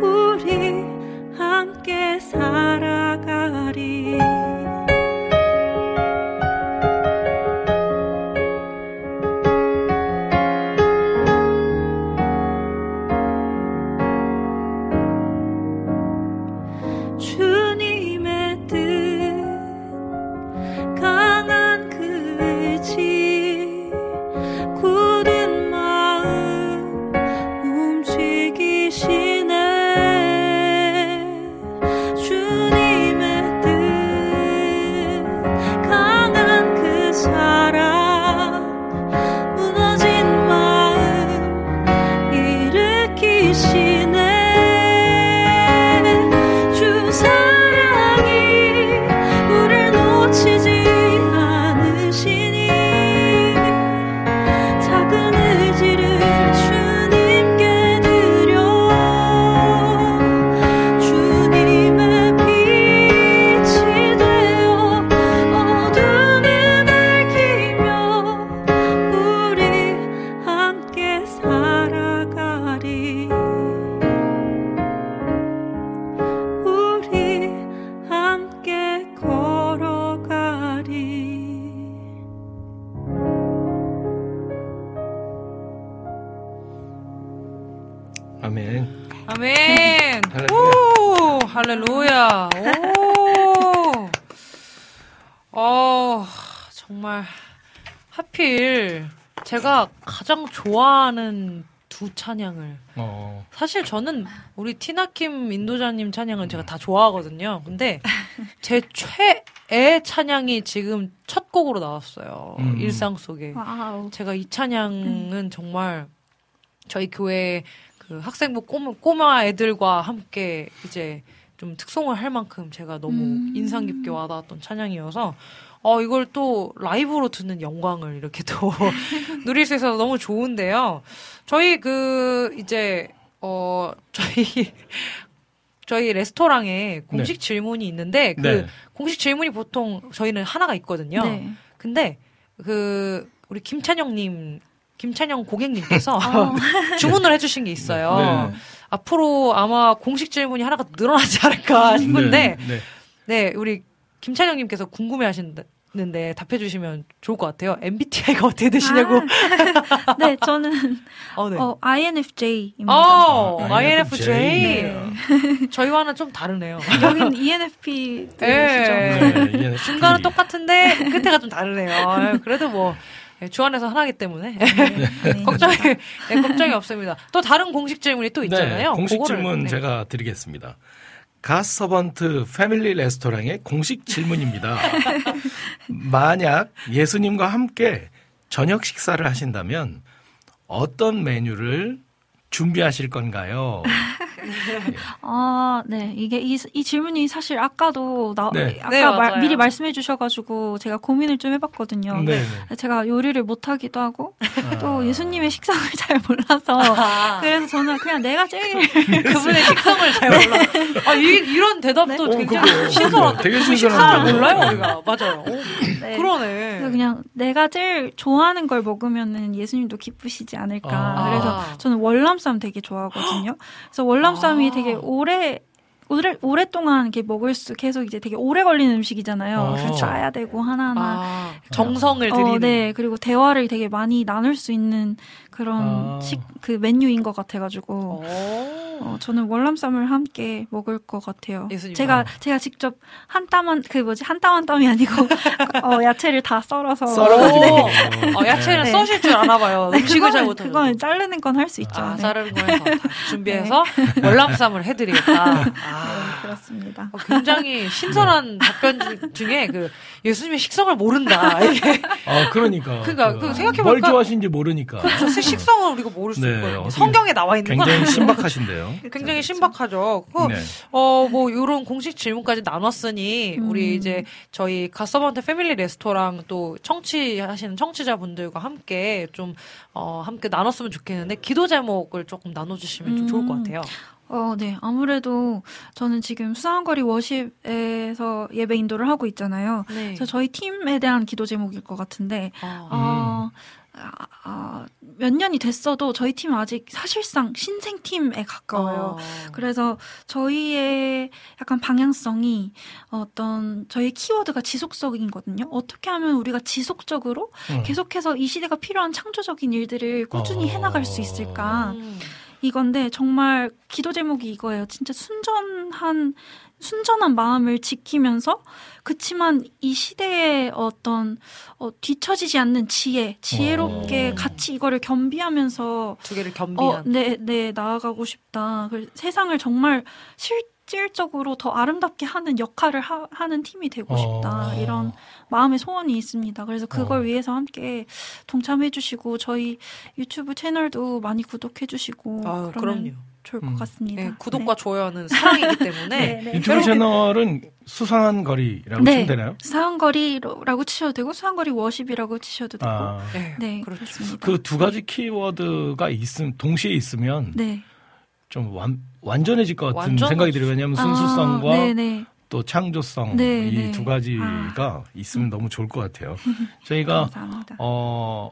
우리 함께 살아가리. 제가 가장 좋아하는 두 찬양을 어. 사실 저는 우리 티나킴 인도자님 찬양은 제가 다 좋아하거든요. 근데 제 최애 찬양이 지금 첫 곡으로 나왔어요. 음. 일상 속에. 와우. 제가 이 찬양은 음. 정말 저희 교회 그 학생부 꼬마, 꼬마 애들과 함께 이제 좀 특송을 할 만큼 제가 너무 음. 인상 깊게 와닿았던 찬양이어서 어, 이걸 또 라이브로 듣는 영광을 이렇게 또 누릴 수 있어서 너무 좋은데요. 저희 그, 이제, 어, 저희, 저희 레스토랑에 공식 네. 질문이 있는데, 그, 네. 공식 질문이 보통 저희는 하나가 있거든요. 네. 근데, 그, 우리 김찬영님, 김찬영 고객님께서 어. 주문을 해주신 게 있어요. 네. 앞으로 아마 공식 질문이 하나가 늘어나지 않을까 싶은데, 네, 네. 네 우리, 김찬영님께서 궁금해하시는데 답해주시면 좋을 것 같아요. 엠비티아이가 어떻게 되시냐고. 아, 네, 저는 어, 네. 어, 아이엔에프제이입니다. 어, 네. 아이엔에프제이. 네. 저희와는 좀 다르네요. 여긴 이엔에프피 들으시죠? 네, 네, 이엔에프피. 중간은 똑같은데 끝에가 좀 다르네요. 그래도 뭐 예, 주안에서 하나기 때문에 네, 네. 걱정이 네, 걱정이 없습니다. 또 다른 공식 질문이 또 있잖아요. 네, 공식 그거를, 질문 네. 제가 드리겠습니다. 갓서번트 패밀리 레스토랑의 공식 질문입니다. 만약 예수님과 함께 저녁 식사를 하신다면 어떤 메뉴를 준비하실 건가요? 아, 네. 이게 이, 이 질문이 사실 아까도 나, 네. 아까 네, 말, 미리 말씀해 주셔가지고 제가 고민을 좀 해봤거든요. 네. 제가 요리를 못하기도 하고 아. 또 예수님의 식성을 잘 몰라서 아. 그래서 저는 그냥 내가 제일 그분의 식성을 잘 몰라. 네. 아, 이, 이런 대답도 네? 굉장히 어, 신선하다. 되게 신선한데 몰라요 우리가. 맞아요. 오, 네. 그러네. 그래서 그냥 내가 제일 좋아하는 걸 먹으면은 예수님도 기쁘시지 않을까. 아. 그래서 저는 월남쌈 되게 좋아하거든요. 그래서 월남쌈 쌈이 되게 오래, 오래, 오랫동안 이렇게 먹을 수, 계속 이제 되게 오래 걸리는 음식이잖아요. 짜야 되고, 하나하나. 아, 정성을 어, 드리는. 네, 그리고 대화를 되게 많이 나눌 수 있는 그런 아. 식, 그 메뉴인 것 같아가지고. 어, 저는 월남쌈을 함께 먹을 것 같아요. 예수님. 제가, 아. 제가 직접 한 땀 한, 그 뭐지, 한 땀 한 땀이 아니고, 어, 야채를 다 썰어서. 썰어가지고. 어, 야채를 네. 써실 줄 아나봐요. 네, 음식을 잘 못해요. 그건 자르는 건 할 수 있죠. 아, 네. 자르는 거 해서 준비해서 네. 월남쌈을 해드리겠다. 아. 네, 그렇습니다. 어, 굉장히 신선한 답변 중, 중에 그 예수님의 식성을 모른다. 이게. 아, 그러니까. 그러니까, 그, 그 생각해보니까. 뭘 좋아하시는지 모르니까. 그렇죠. 식성을 우리가 모를 수 네, 있거든요. 성경에 나와 있는 거 아니에요? 굉장히 신박하신데요. 굉장히 신박하죠. 그거 네. 어, 뭐 이런 공식 질문까지 나눴으니 음. 우리 이제 저희 갓서번트 패밀리 레스토랑 또 청취하시는 청취자분들과 함께 좀 어, 함께 나눴으면 좋겠는데 기도 제목을 조금 나눠주시면 음. 좀 좋을 것 같아요. 어, 네. 아무래도 저는 지금 수상한 거리 워십에서 예배 인도를 하고 있잖아요. 네. 그래서 저희 팀에 대한 기도 제목일 것 같은데. 아. 어, 음. 아, 아, 몇 년이 됐어도 저희 팀은 아직 사실상 신생팀에 가까워요. 어. 그래서 저희의 약간 방향성이 어떤 저희 키워드가 지속적이거든요. 어떻게 하면 우리가 지속적으로 음. 계속해서 이 시대가 필요한 창조적인 일들을 꾸준히 어. 해나갈 수 있을까 음. 이건데 정말 기도 제목이 이거예요. 진짜 순전한 순전한 마음을 지키면서 그치만 이 시대의 어떤 어, 뒤처지지 않는 지혜, 지혜롭게 오. 같이 이거를 겸비하면서 두 개를 겸비한 어, 네, 네, 나아가고 싶다. 세상을 정말 실질적으로 더 아름답게 하는 역할을 하, 하는 팀이 되고 오. 싶다. 이런 마음의 소원이 있습니다. 그래서 그걸 어. 위해서 함께 동참해 주시고 저희 유튜브 채널도 많이 구독해 주시고 아, 그럼요. 좋을 것 같습니다. 네, 구독과 네. 좋아요는 사랑이기 때문에 네, 유튜브 채널은 수상한 거리라고 네. 치면 되나요? 수상한 거리라고 치셔도 되고 수상한 거리 워십이라고 치셔도 되고 아, 네, 네 그렇죠. 그렇습니다. 그 두 가지 키워드가 있음 동시에 있으면 네. 좀 완, 완전해질 것 같은 완전... 생각이 들어요. 왜냐하면 순수성과 아, 또 창조성 네, 이 두 가지가 아. 있으면 너무 좋을 것 같아요. 저희가 어,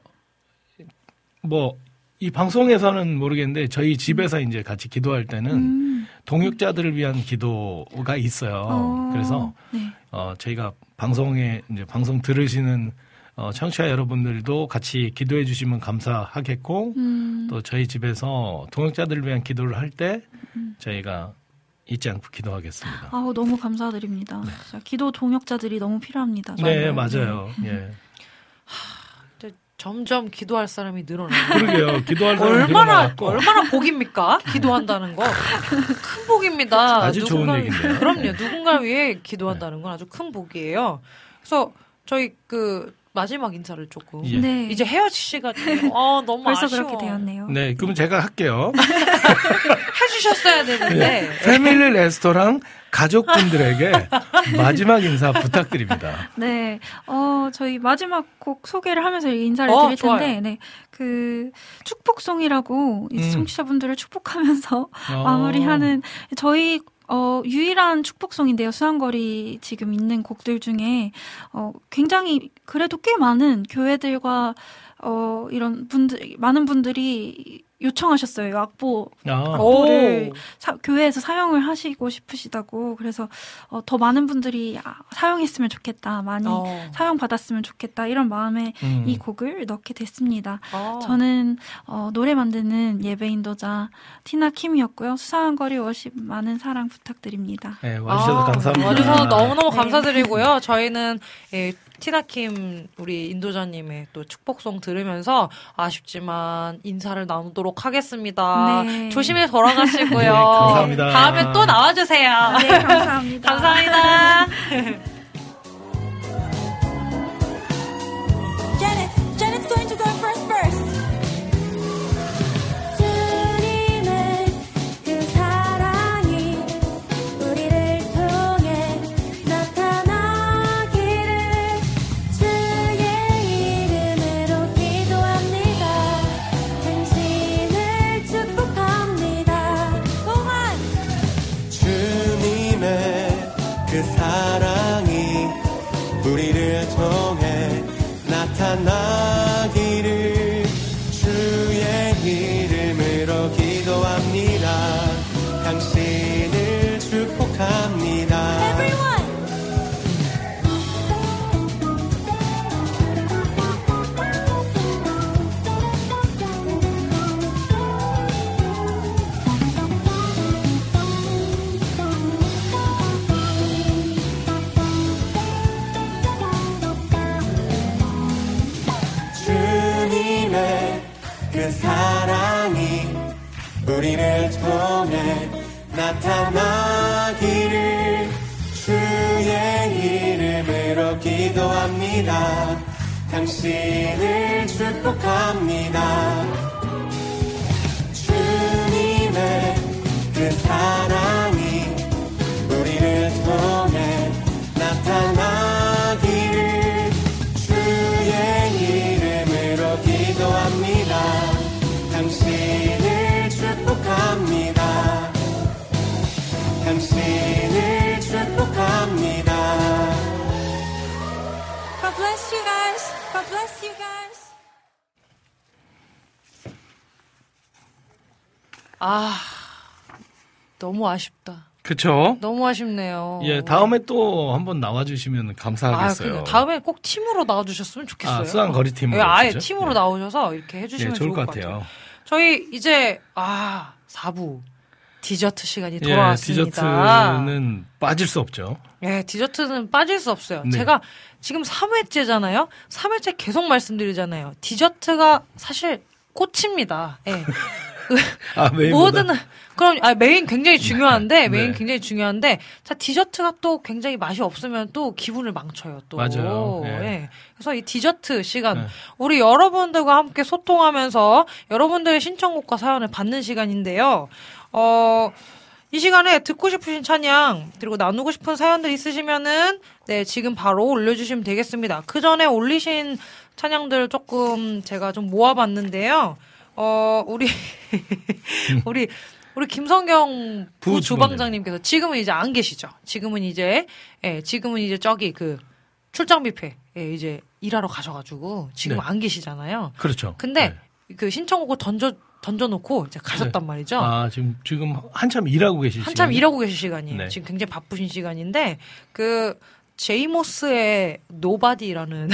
뭐 이 방송에서는 모르겠는데 저희 집에서 이제 같이 기도할 때는 음. 동역자들을 위한 기도가 있어요. 어. 그래서 네. 어, 저희가 방송에 이제 방송 들으시는 어, 청취자 여러분들도 같이 기도해 주시면 감사하겠고 음. 또 저희 집에서 동역자들을 위한 기도를 할 때 음. 저희가 잊지 않고 기도하겠습니다. 아, 너무 감사드립니다. 네. 진짜 기도 동역자들이 너무 필요합니다. 네, 맞아요. 네. 예. 점점 기도할 사람이 늘어나요. 그러게요. 기도할 사람이 얼마나, 얼마나 복입니까? 기도한다는 거. 큰 복입니다. 아주 누군가, 좋은 얘기인데요. 그럼요. 네. 누군가 위해 기도한다는 건 아주 큰 복이에요. 그래서 저희 그 마지막 인사를 조금. 예. 네. 이제 헤어지시가지고 아, 너무 벌써 아쉬워. 그렇게 되었네요. 네. 그럼 제가 할게요. 해주셨어야 되는데. 네. 패밀리 레스토랑 가족분들에게 마지막 인사 부탁드립니다. 네, 어 저희 마지막 곡 소개를 하면서 인사를 어, 드릴 텐데, 좋아요. 네, 그 축복송이라고 이제 음. 청취자분들을 축복하면서 어. 마무리하는 저희. 어, 유일한 축복송인데요. 수상거리 지금 있는 곡들 중에, 어, 굉장히, 그래도 꽤 많은 교회들과, 어, 이런 분들, 많은 분들이 요청하셨어요. 악보, 아. 악보를 사, 교회에서 사용을 하시고 싶으시다고. 그래서, 어, 더 많은 분들이 사용했으면 좋겠다. 많이 어. 사용받았으면 좋겠다. 이런 마음에 음. 이 곡을 넣게 됐습니다. 어. 저는, 어, 노래 만드는 예배 인도자, 티나 킴이었고요. 수상한 거리 워십 많은 사랑 부탁드립니다. 네, 와주셔서 아, 감사합니다. 와주셔서 너무너무 감사드리고요. 저희는 예, 티나킴 우리 인도자님의 또 축복송 들으면서 아쉽지만 인사를 나누도록 하겠습니다. 네. 조심히 돌아가시고요. 네, 감사합니다. 다음에 또 나와주세요. 네, 감사합니다. 감사합니다. Janet, Janet's going to go first first. 나기를 주의 이름으로 기도합니다. 당신을 축복합니다. Everyone. 그 사랑이 우리를 통해 나타나기를 주의 이름으로 기도합니다. 당신을 축복합니다. 주님의 그 사랑이 우리를 통해 나타나기를 주의 이름으로 기도합니다. 당신을 축복합니다. 당신을 축복합니다. God bless you guys. God bless you guys. 아, 너무 아쉽다. 그쵸? 너무 아쉽네요. 예, 다음에 또 한번 나와주시면 감사하겠어요. 아, 다음에 꼭 팀으로 나와주셨으면 좋겠어요. 아, 수안거리 팀으로. 예, 아예 그죠? 팀으로 예. 나오셔서 이렇게 해주시면 예, 좋을 것 같아요. 같아요. 저희 이제 아 사 부 디저트 시간이 돌아왔습니다. 예, 디저트는 빠질 수 없죠. 예, 디저트는 빠질 수 없어요. 네. 제가 지금 삼 회째잖아요. 삼 회째 계속 말씀드리잖아요. 디저트가 사실 꽃입니다. 예. 아, 모든 그럼 아 메인 굉장히 중요한데 네. 메인 굉장히 중요한데 자 디저트가 또 굉장히 맛이 없으면 또 기분을 망쳐요 또. 맞아요. 네. 네. 그래서 이 디저트 시간 네. 우리 여러분들과 함께 소통하면서 여러분들의 신청곡과 사연을 받는 시간인데요. 어 이 시간에 듣고 싶으신 찬양 그리고 나누고 싶은 사연들 있으시면은 네 지금 바로 올려주시면 되겠습니다. 그 전에 올리신 찬양들 조금 제가 좀 모아봤는데요. 어, 우리, 우리, 우리 김성경 부 주방장님께서 지금은 이제 안 계시죠. 지금은 이제, 예, 지금은 이제 저기 그 출장 뷔페, 예, 이제 일하러 가셔가지고 지금 네. 안 계시잖아요. 그렇죠. 근데 네. 그 신청곡을 던져, 던져놓고 이제 가셨단 네. 말이죠. 아, 지금, 지금 한참 일하고 계실 시간. 한참 시간이? 일하고 계실 시간이에요. 네. 지금 굉장히 바쁘신 시간인데, 그, 제이모스의 노바디라는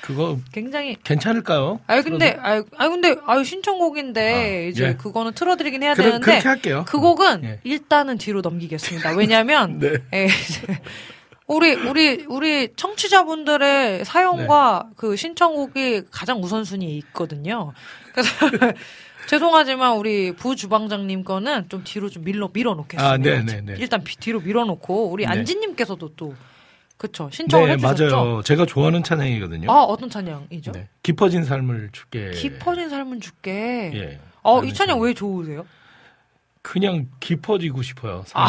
그거 굉장히 괜찮을까요? 아유 근데 아유, 아유 근데 아유 신청곡인데 아, 이제 예. 그거는 틀어드리긴 해야 그, 되는데 그렇게 할게요. 그 곡은 예. 일단은 뒤로 넘기겠습니다. 왜냐하면 네. 예, 우리 우리 우리 청취자분들의 사연과 네. 그 신청곡이 가장 우선순위에 있거든요. 그래서 죄송하지만 우리 부주방장님 거는 좀 뒤로 좀 밀어 밀어놓겠습니다. 아, 네네네. 일단 뒤로 밀어놓고 우리 네. 안지님께서도 또 그쵸 신청을 네, 해주셨죠. 맞아요. 제가 좋아하는 찬양이거든요. 아 어떤 찬양이죠? 네. 깊어진 삶을 줄게. 깊어진 삶을 줄게. 예. 어, 이 찬양 왜 좋으세요? 그냥 깊어지고 싶어요. 삶을. 아,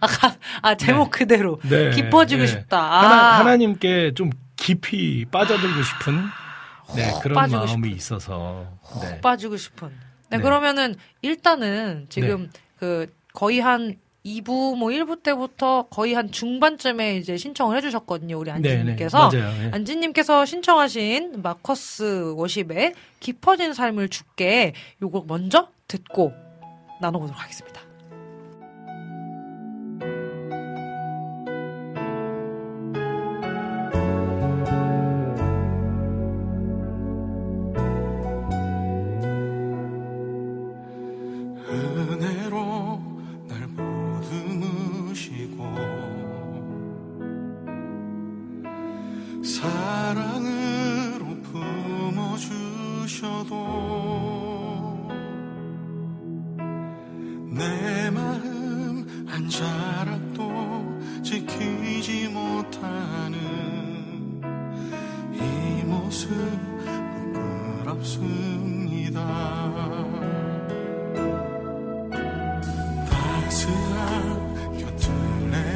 아, 가, 아 제목 네. 그대로 네, 깊어지고 네. 싶다. 아. 하나, 하나님께 좀 깊이 빠져들고 싶은. 네, 그런 마음이 싶은. 있어서. 네. 빠지고 싶은. 네, 네, 그러면은, 일단은, 지금, 네. 그, 거의 한 이 부, 뭐 일 부 때부터 거의 한 중반쯤에 이제 신청을 해주셨거든요, 우리 안지님께서. 네, 네. 맞아요. 네. 안지님께서 신청하신 마커스 워십의 깊어진 삶을 줄게, 요거 먼저 듣고 나눠보도록 하겠습니다. 자락도 지키지 못하는 이 모습 부끄럽습니다. 따스한 곁을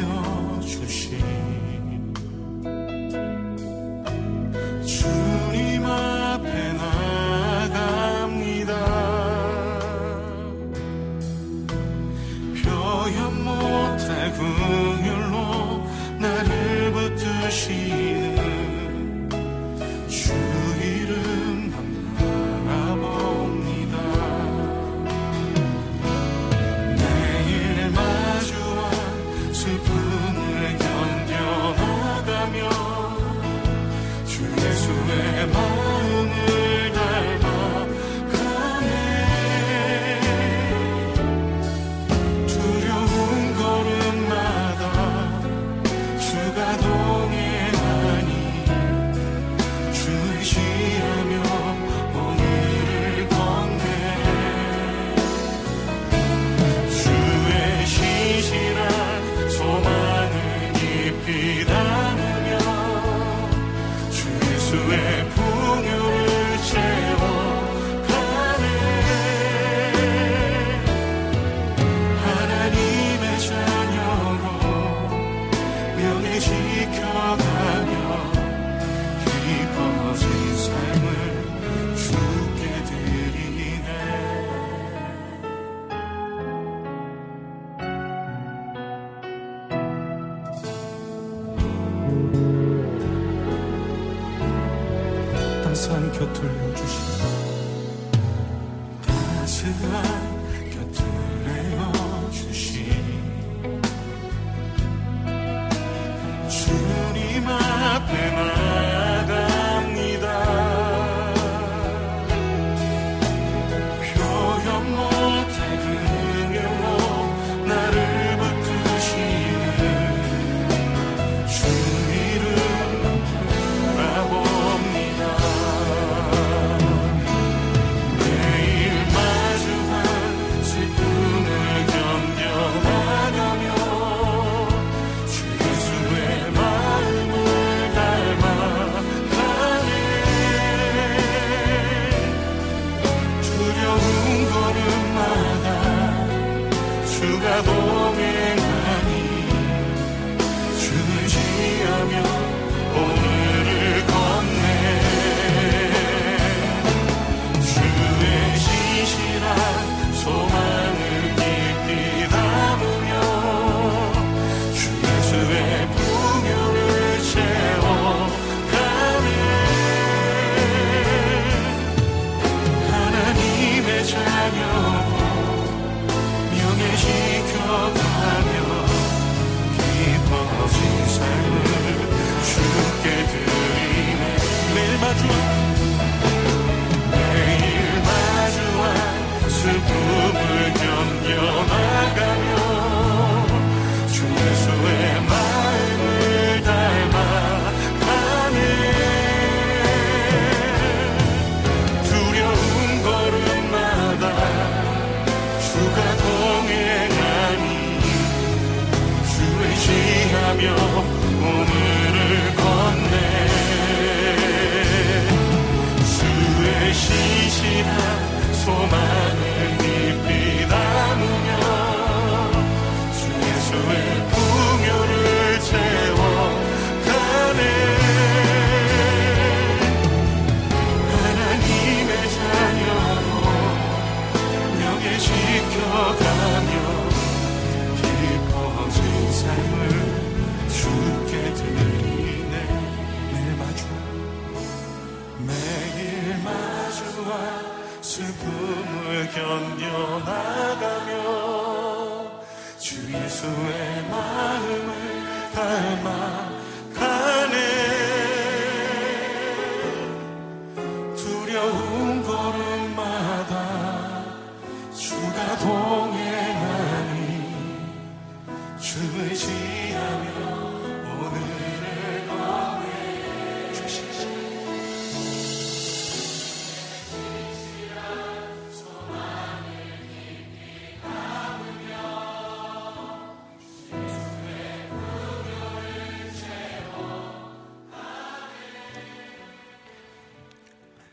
내어주신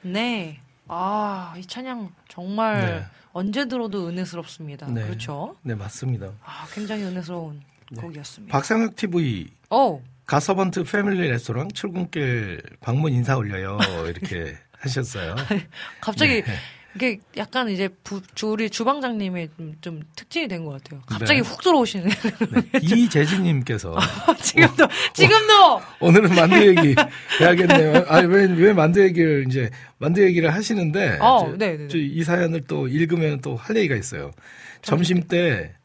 네. 아, 이 찬양 정말 네. 언제 들어도 은혜스럽습니다. 네. 그렇죠? 네, 맞습니다. 아, 굉장히 은혜스러운 네. 곡이었습니다. 박상혁 티비. 오. 갓서번트 패밀리 레스토랑 출근길 방문 인사 올려요. 이렇게 하셨어요. 갑자기 네. 이게 약간 이제 부, 우리 주방장님의 좀, 좀 특징이 된 것 같아요. 갑자기 네. 훅 들어오시는. 네. 이재진님께서 지금도 어, 지금도 오늘은 만두 얘기 해야겠네요. 아니 왜 왜 만두 얘기를 이제 만두 얘기를 하시는데 어, 이 사연을 또 읽으면 또 할 얘기가 있어요. 점심 때.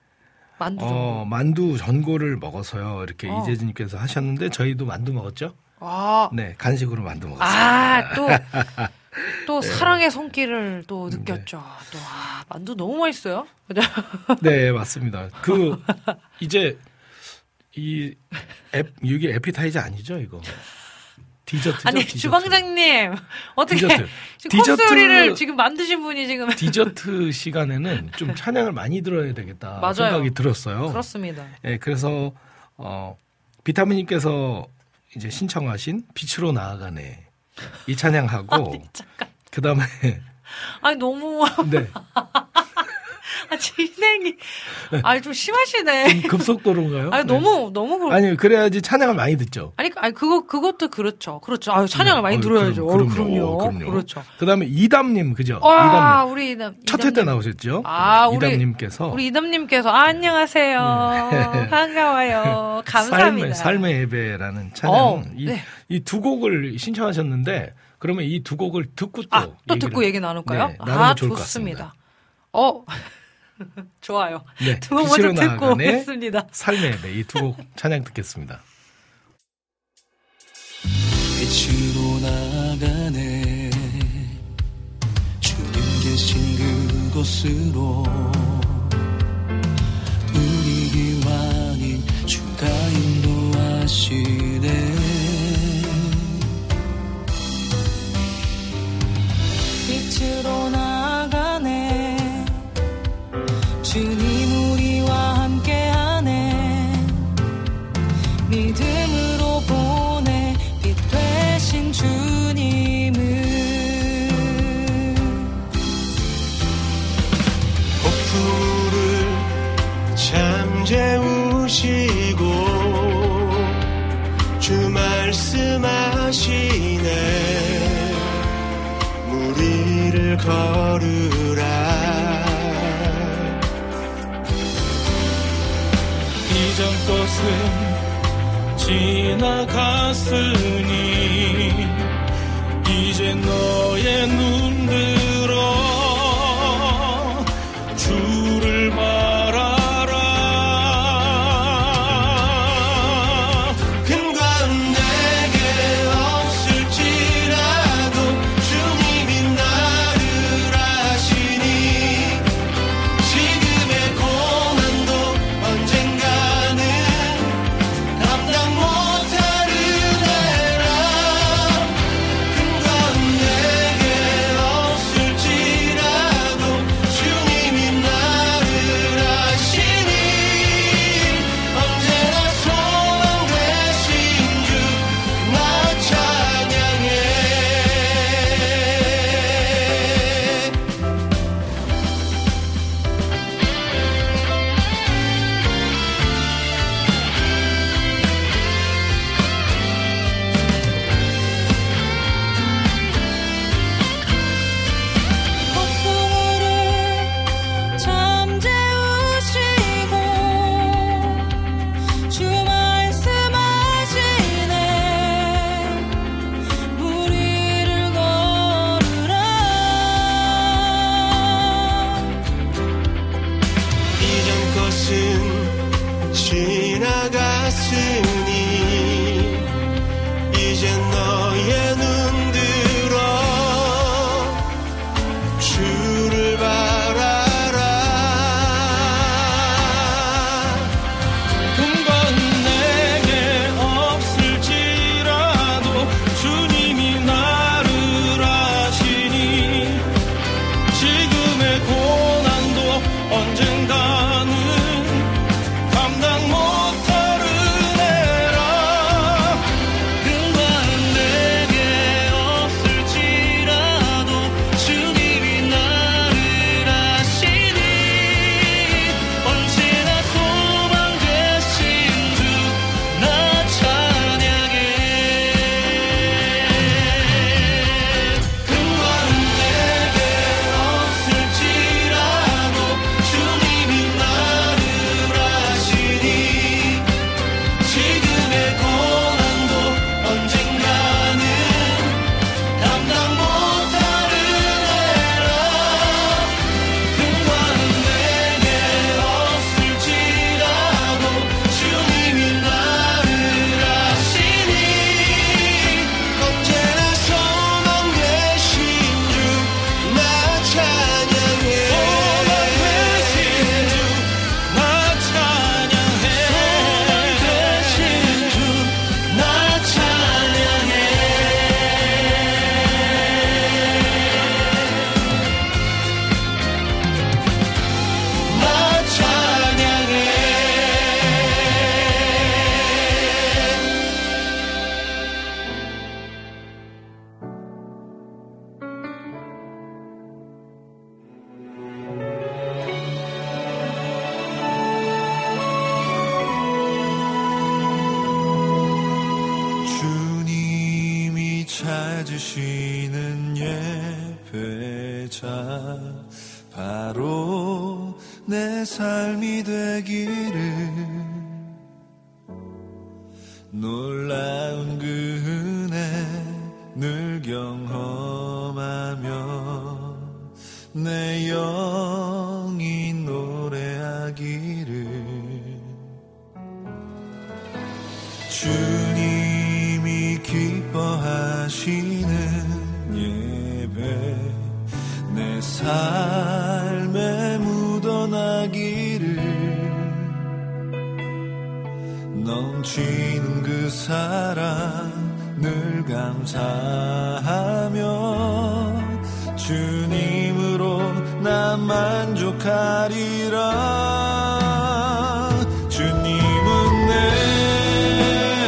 만두, 어, 만두 전골을 먹어서요. 이렇게 어. 이재진님께서 하셨는데 저희도 만두 먹었죠. 아. 네, 간식으로 만두 먹었어요. 아, 또, 또 네. 사랑의 손길을 또 느꼈죠. 네. 또 아, 만두 너무 맛있어요. 네, 맞습니다. 그 이제 이 에, 이게 에피타이저 아니죠, 이거? 디저트죠? 아니 디저트. 주방장님 어떻게 디저트. 디저트 요리를 지금 만드신 분이 지금 디저트 시간에는 좀 찬양을 많이 들어야 되겠다 맞아요. 생각이 들었어요. 그렇습니다. 예, 네, 그래서 어, 비타민님께서 이제 신청하신 빛으로 나아가네 이 찬양하고 아니, 그 다음에 아니 너무 네. 아, 진행이 아 좀 심하시네. 급속도로인가요? 아니 너무 네. 너무 그렇... 아니 그래야지 찬양을 많이 듣죠. 아니 아니 그거 그것도 그렇죠. 그렇죠. 아 찬양을 네. 많이 들어야죠. 그럼, 그럼요. 그럼요. 오, 그럼요. 그렇죠. 그다음에 이담님 그죠? 아 이담님. 우리 이담 첫 회 때 나오셨죠? 아 네. 이담님께서 우리, 우리 이담님께서 아, 안녕하세요. 네. 반가워요. 감사합니다. 삶의, 삶의 예배라는 찬양 어, 이, 네. 이 두 곡을 신청하셨는데 그러면 이 두 곡을 듣고 또 아, 또 얘기를, 듣고 얘기 나눌까요? 네, 아 좋습니다. 어. 좋아요. 네, 두 곡 먼저 듣고 오겠습니다. 삶의 네, 이 두 곡 찬양 듣겠습니다. 빛으로 나아가네 주님 계신 그곳으로 우리 길 아닌 주가 인도하시네 빛으로 나아가네 주님 우리와 함께하네 믿음으로 보내 빛 되신 주님을 폭풍우를 잠재우시고 주 말씀하시네 물 위를 걸으라 이전 것은 지나갔으니 이제 너의 눈 들어 주를 바라라 금관 내게 없을지라도 주님이 나를 아시니 지금의 고난도 언젠가 언젠가는 감당 못 주시는 예배자 바로 내 삶이 되기를 놀라운 그 은혜 늘 경험하며 내 영이 노래하기를 주님이 기뻐하시는 예배 내 삶에 묻어나기를 넘치는 그 사랑 늘 감사하며 주님으로 나 만족하리라 주님은 내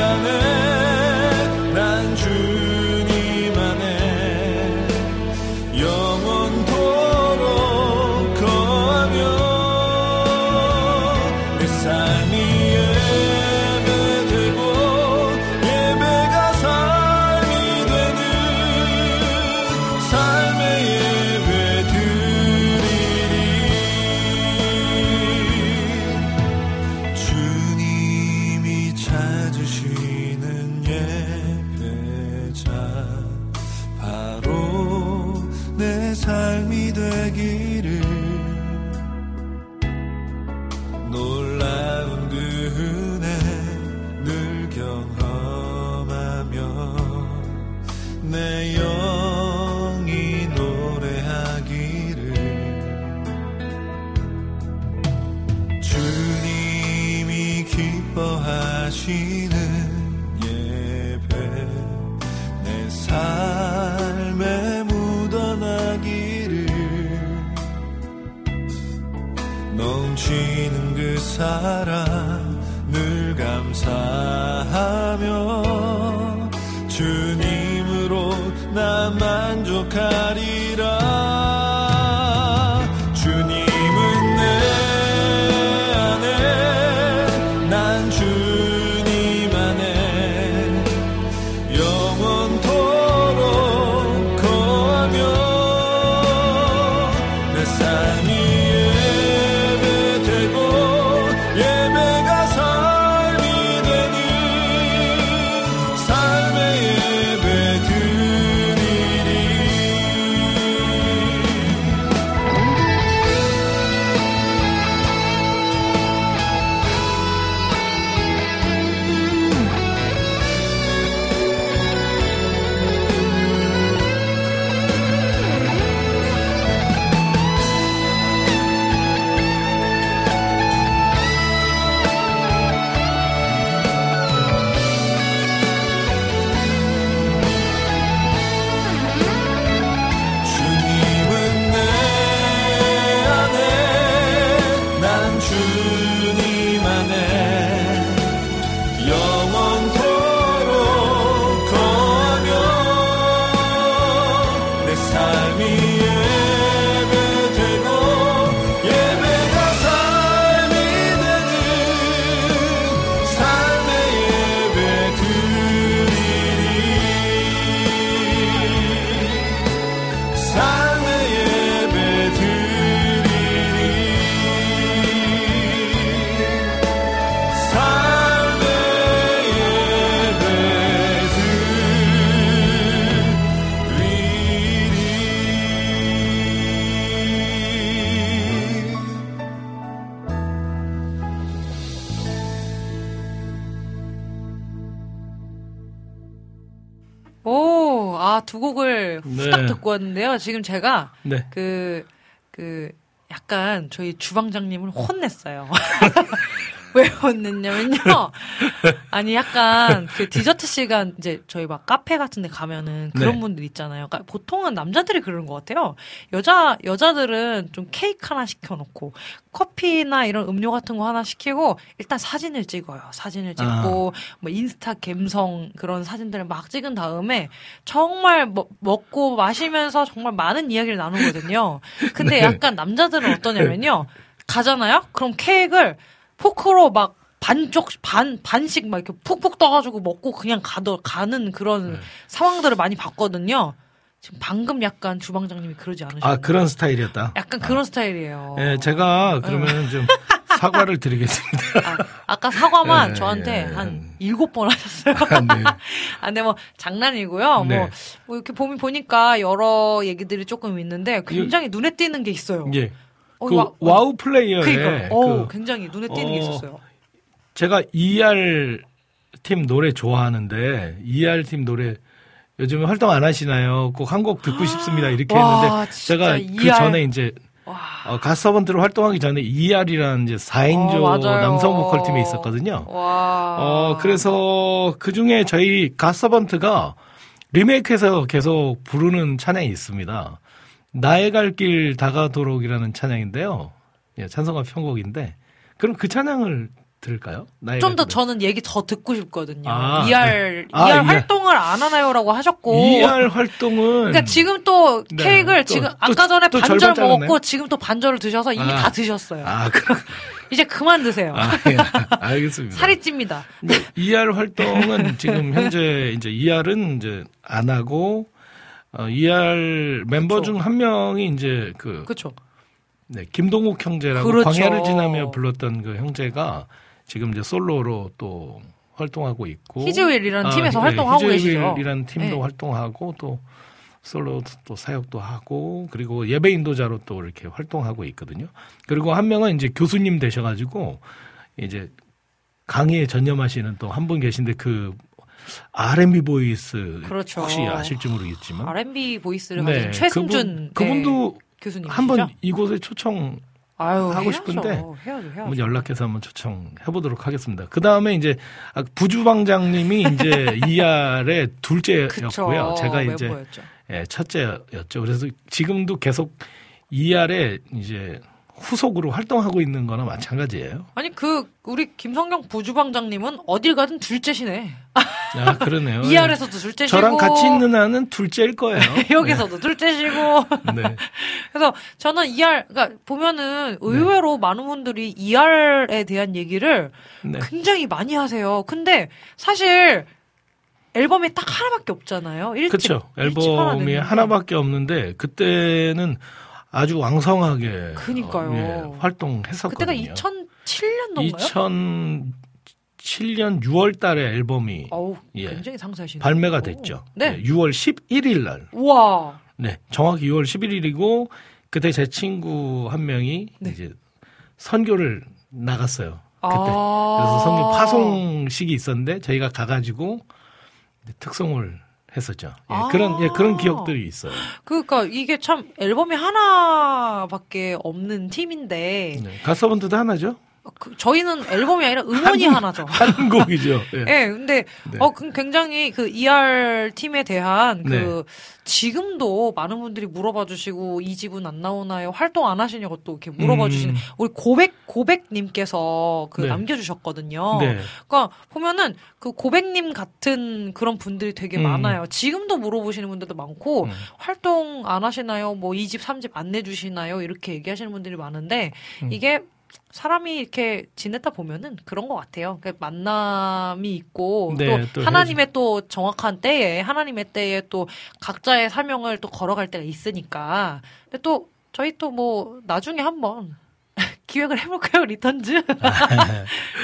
안에 난 주님 안에 영원토록 거하며 내 삶이 사랑 늘 감사하며 주님으로 나 만족하리라 왔는데요. 지금 제가 네. 그, 그 약간 저희 주방장님을 혼냈어요. 왜 혼냈냐면요. 아니 약간 그 디저트 시간 이제 저희 막 카페 같은 데 가면은 그런 네. 분들 있잖아요. 그러니까 보통은 남자들이 그러는 것 같아요. 여자, 여자들은 좀 케이크 하나 시켜놓고 커피나 이런 음료 같은 거 하나 시키고 일단 사진을 찍어요. 사진을 찍고 아. 뭐 인스타 갬성 그런 사진들을 막 찍은 다음에 정말 뭐, 먹고 마시면서 정말 많은 이야기를 나누거든요. 근데 네. 약간 남자들은 어떠냐면요. 가잖아요? 그럼 케이크를 포크로 막 반쪽 반 반씩 막 이렇게 푹푹 떠가지고 먹고 그냥 가도 가는 그런 네. 상황들을 많이 봤거든요. 지금 방금 약간 주방장님이 그러지 않으셨나요? 아 그런 스타일이었다. 약간 아. 그런 스타일이에요. 예, 제가 그러면 좀 사과를 드리겠습니다. 아, 아까 사과만 예, 저한테 예, 한 일곱 번 하셨어요. 아, 네. 아, 근데 뭐 장난이고요. 네. 뭐, 뭐 이렇게 보면 보니까 여러 얘기들이 조금 있는데 굉장히 예. 눈에 띄는 게 있어요. 예. 어, 그 와, 와우 플레이어에 그러니까, 그, 어, 굉장히 눈에 띄는 어, 게 있었어요. 제가 이알 팀 노래 좋아하는데 이알 팀 노래 요즘 활동 안 하시나요? 꼭 한 곡 듣고 싶습니다. 이렇게 와, 했는데 제가 이알... 그 전에 이제 어, 갓서번트로 활동하기 전에 이알이라는 이제 사 인조 어, 남성 보컬 팀에 있었거든요. 와. 어, 그래서 그 중에 저희 갓서번트가 리메이크해서 계속 부르는 찬양이 있습니다. 나의 갈 길 다가도록이라는 찬양인데요. 예, 찬송가 편곡인데 그럼 그 찬양을 들을까요? 좀 더 저는 얘기 더 듣고 싶거든요. 아, 이알, 아, 이알 활동을 안 하나요라고 하셨고. 이알 활동은. 그러니까 지금 또 네, 케이크를 또, 지금 또, 아까 전에 또, 반절 또 먹었고 잘랐네요? 지금 또 반절을 드셔서 이미 아, 다 드셨어요. 아, 그럼. 이제 그만 드세요. 아, 예, 알겠습니다. 살이 찝니다. 뭐, 이알 활동은 지금 현재 이제 이알은 이제 안 하고, 어, 이알 멤버 중 한 명이 이제 그. 그쵸. 네, 김동욱 형제라고 그렇죠. 광야를 지나며 불렀던 그 형제가 지금 이제 솔로로 또 활동하고 있고 히즈웰이라는 아, 팀에서 네, 활동하고 계시죠. 히즈웰이라는 팀도 네. 활동하고 또 솔로 또 사역도 하고 그리고 예배 인도자로 또 이렇게 활동하고 있거든요. 그리고 한 명은 이제 교수님 되셔가지고 이제 강의에 전념하시는 또 한 분 계신데 그 알앤비 보이스 그렇죠. 혹시 아실지 모르겠지만 알앤비 보이스를 네, 가진 최승준 그분, 네. 그분도 교수님 한번 이곳에 초청. 아유, 하고 해야죠. 싶은데 해야죠, 해야죠. 한번 연락해서 한번 초청해보도록 하겠습니다. 그 다음에 이제 부주방장님이 이제 이알의 둘째였고요. 제가 이제 예, 첫째였죠. 그래서 지금도 계속 이알의 이제 후속으로 활동하고 있는 거나 마찬가지예요. 아니 그 우리 김성경 부주방장님은 어딜 가든 둘째시네. 아 그러네요. 이알에서도 둘째시고 저랑 같이 있는 아는 둘째일 거예요. 여기서도 네. 둘째시고. 네. 그래서 저는 이알 그러니까 보면은 의외로 네. 많은 분들이 이알에 대한 얘기를 네. 굉장히 많이 하세요. 근데 사실 앨범이 딱 하나밖에 없잖아요. 일집. 그렇죠. 앨범이 하나 하나밖에 없는데 그때는 아주 왕성하게 그러니까요. 예, 활동했었거든요. 그때가 이천칠 년도인가요? 이천칠 년 유월 달에 앨범이 어우, 예, 굉장히 상세하시네요. 발매가 됐죠. 네. 예, 유월 십일일 날. 우와. 네, 정확히 유월 십일일이고 그때 제 친구 한 명이 네. 이제 선교를 나갔어요. 그때. 아~ 그래서 선교 파송식이 있었는데 저희가 가가지고 특송을 했었죠. 예, 아~ 그런 예, 그런 기억들이 있어요. 그러니까 이게 참 앨범이 하나밖에 없는 팀인데 네, 갓서번트도 하나죠. 그, 저희는 앨범이 아니라 음원이 한, 하나죠. 한 곡이죠. 예, 네, 근데 네. 어 굉장히 그 이알 팀에 대한 그 네. 지금도 많은 분들이 물어봐 주시고 이 집은 안 나오나요? 활동 안 하시냐고 또 이렇게 물어봐 주시는 음. 우리 고백 고백님께서 그 네. 남겨주셨거든요. 네. 그러니까 보면은 그 고백님 같은 그런 분들이 되게 음. 많아요. 지금도 물어보시는 분들도 많고 음. 활동 안 하시나요? 뭐 이 집, 삼 집 안 내주시나요? 이렇게 얘기하시는 분들이 많은데 음. 이게 사람이 이렇게 지내다 보면은 그런 것 같아요. 그러니까 만남이 있고 네, 또, 또 하나님의 해야죠. 또 정확한 때에 하나님의 때에 또 각자의 사명을 또 걸어갈 때가 있으니까. 근데 또 저희 또 뭐 나중에 한번 기획을 해볼까요? 리턴즈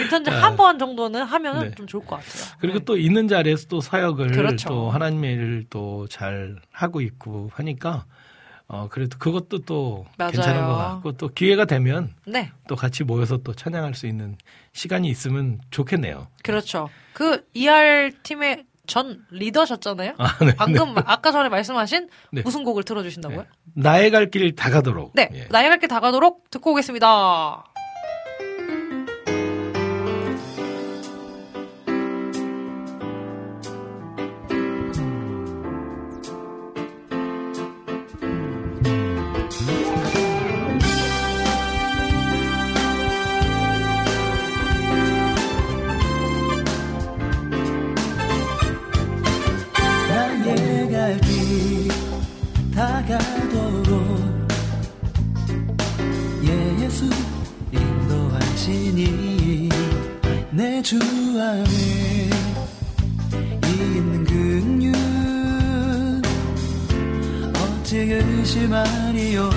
리턴즈 한 번 정도는 하면은 네. 좀 좋을 것 같아요. 그리고 네. 또 있는 자리에서 또 사역을 그렇죠. 또 하나님의 일을 또 잘 하고 있고 하니까. 어, 그래도 그것도 또 맞아요. 괜찮은 것 같고 또 기회가 되면 네. 또 같이 모여서 또 찬양할 수 있는 시간이 있으면 좋겠네요. 그렇죠. 그 이알 팀의 전 리더셨잖아요. 아, 네, 방금 네. 아까 전에 말씀하신 네. 무슨 곡을 틀어주신다고요? 네. 나의 갈 길 다가도록. 네, 예. 나의 갈 길 다가도록 듣고 오겠습니다. 다가도록 예수 주 안에 있는 근육 어찌 근심하리요.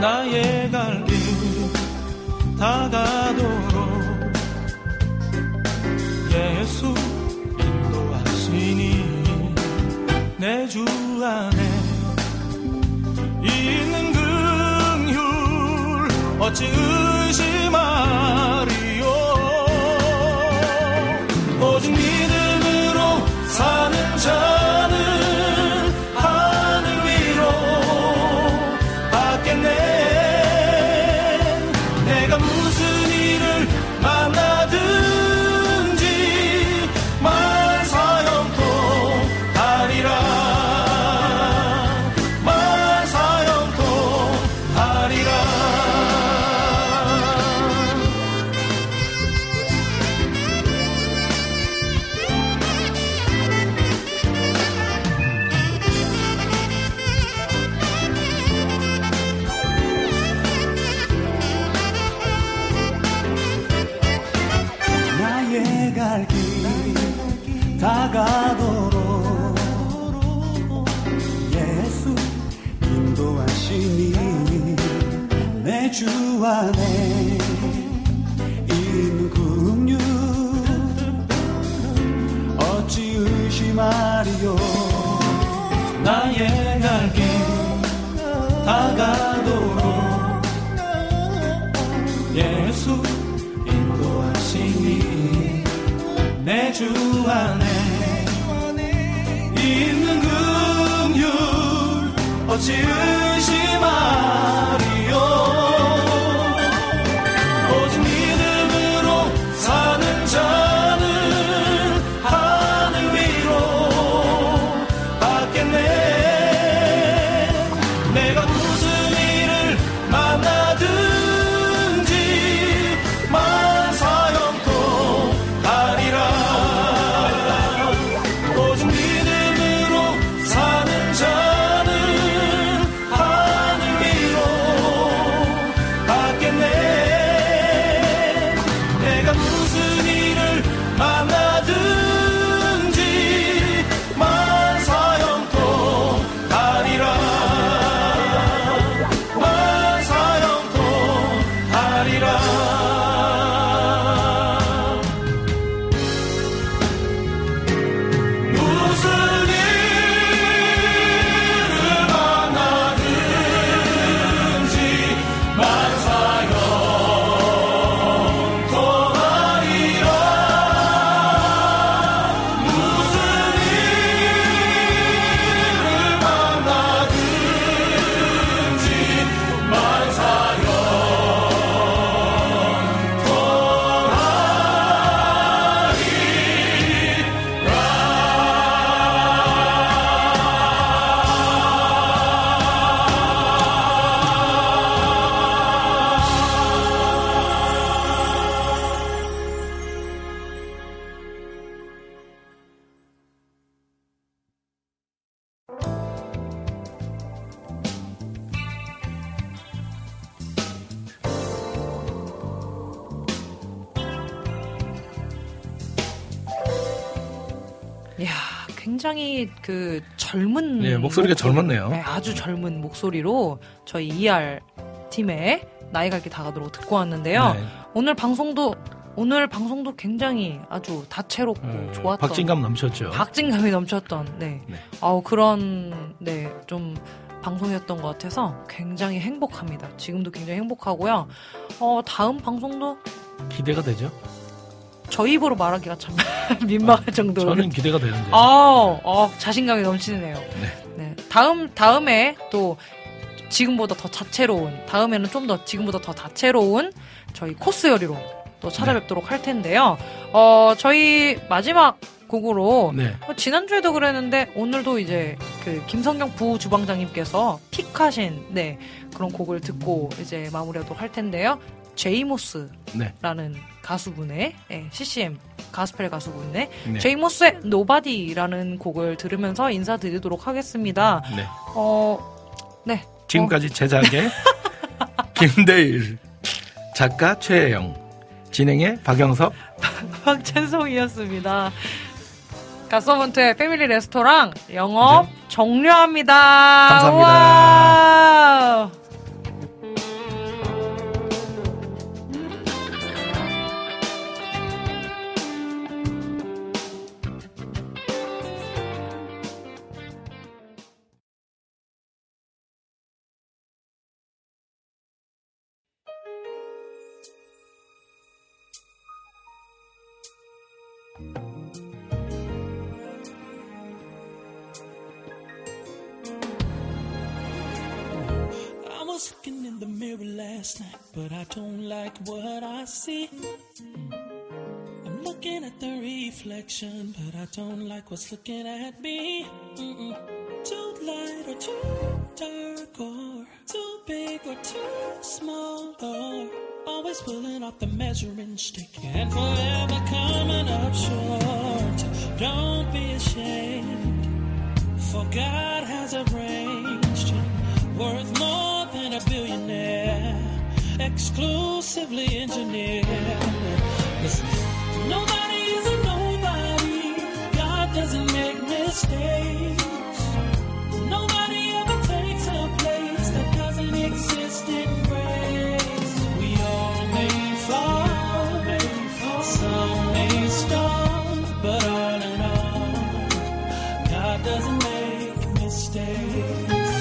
나의 갈 길 다 가도록 예수 인도하시니 내 주 안에 있는 긍휼 어찌 의심하리요. 오직 믿음으로 사는 자는 하늘 위로 받겠네. 내가 무슨 일을 만나든지 말사형도 아니라 가도록 예수 인도하시니 내 주 안에 있는 긍휼 어찌 의심하리요. 나의 갈 길 다 가도록 예수 인도하시니 내 주 안에 있는 긍휼 어찌 의심하리요. 오직 믿음으로 사는 자는 하늘 위로 받겠네. 내가 무슨 일을 만나든지 만사형통 아니라 굉장히 그 젊은 예, 목소리가 목소리, 젊었네요. 네, 아주 젊은 목소리로 저희 이알 팀의 나이 갈 길 다 가도록 듣고 왔는데요. 네. 오늘 방송도 오늘 방송도 굉장히 아주 다채롭고 음, 좋았던 박진감 넘쳤죠. 박진감이 넘쳤던 네. 네. 아우 그런 네, 좀 방송이었던 것 같아서 굉장히 행복합니다. 지금도 굉장히 행복하고요. 어, 다음 방송도 기대가 되죠. 저희 입으로 말하기가 참 민망할 아, 정도로 저는 기대가 되는데 아, 아, 자신감이 넘치네요. 네. 네. 다음 다음에 또 지금보다 더 다채로운 다음에는 좀 더 지금보다 더 다채로운 저희 코스 요리로 또 찾아뵙도록 네. 할 텐데요. 어 저희 마지막 곡으로 네. 지난주에도 그랬는데 오늘도 이제 그 김성경 부 주방장님께서 픽하신 네 그런 곡을 듣고 이제 마무리하도록 할 텐데요. 제이모스라는 네. 가수분의 네, 씨씨엠 가스펠 가수분의 네. 제이모스의 노바디라는 곡을 들으면서 인사드리도록 하겠습니다. 네. 어, 네. 지금까지 제작의 김대일 작가 최혜영 진행의 박영섭, 박찬성이었습니다. 갓서번트의 패밀리 레스토랑 영업 네. 종료합니다. 감사합니다. 우와. But I don't like what I see. I'm looking at the reflection, but I don't like what's looking at me. Mm-mm. Too light or too dark, or too big or too small, or always pulling off the measuring stick and forever coming up short. Don't be ashamed, for God has arranged you worth more than a billionaire. Exclusively engineered. Listen, nobody is a nobody. God doesn't make mistakes. Nobody ever takes a place that doesn't exist in grace. We all may fall, may fall. Some may stumble, but all in all, God doesn't make mistakes.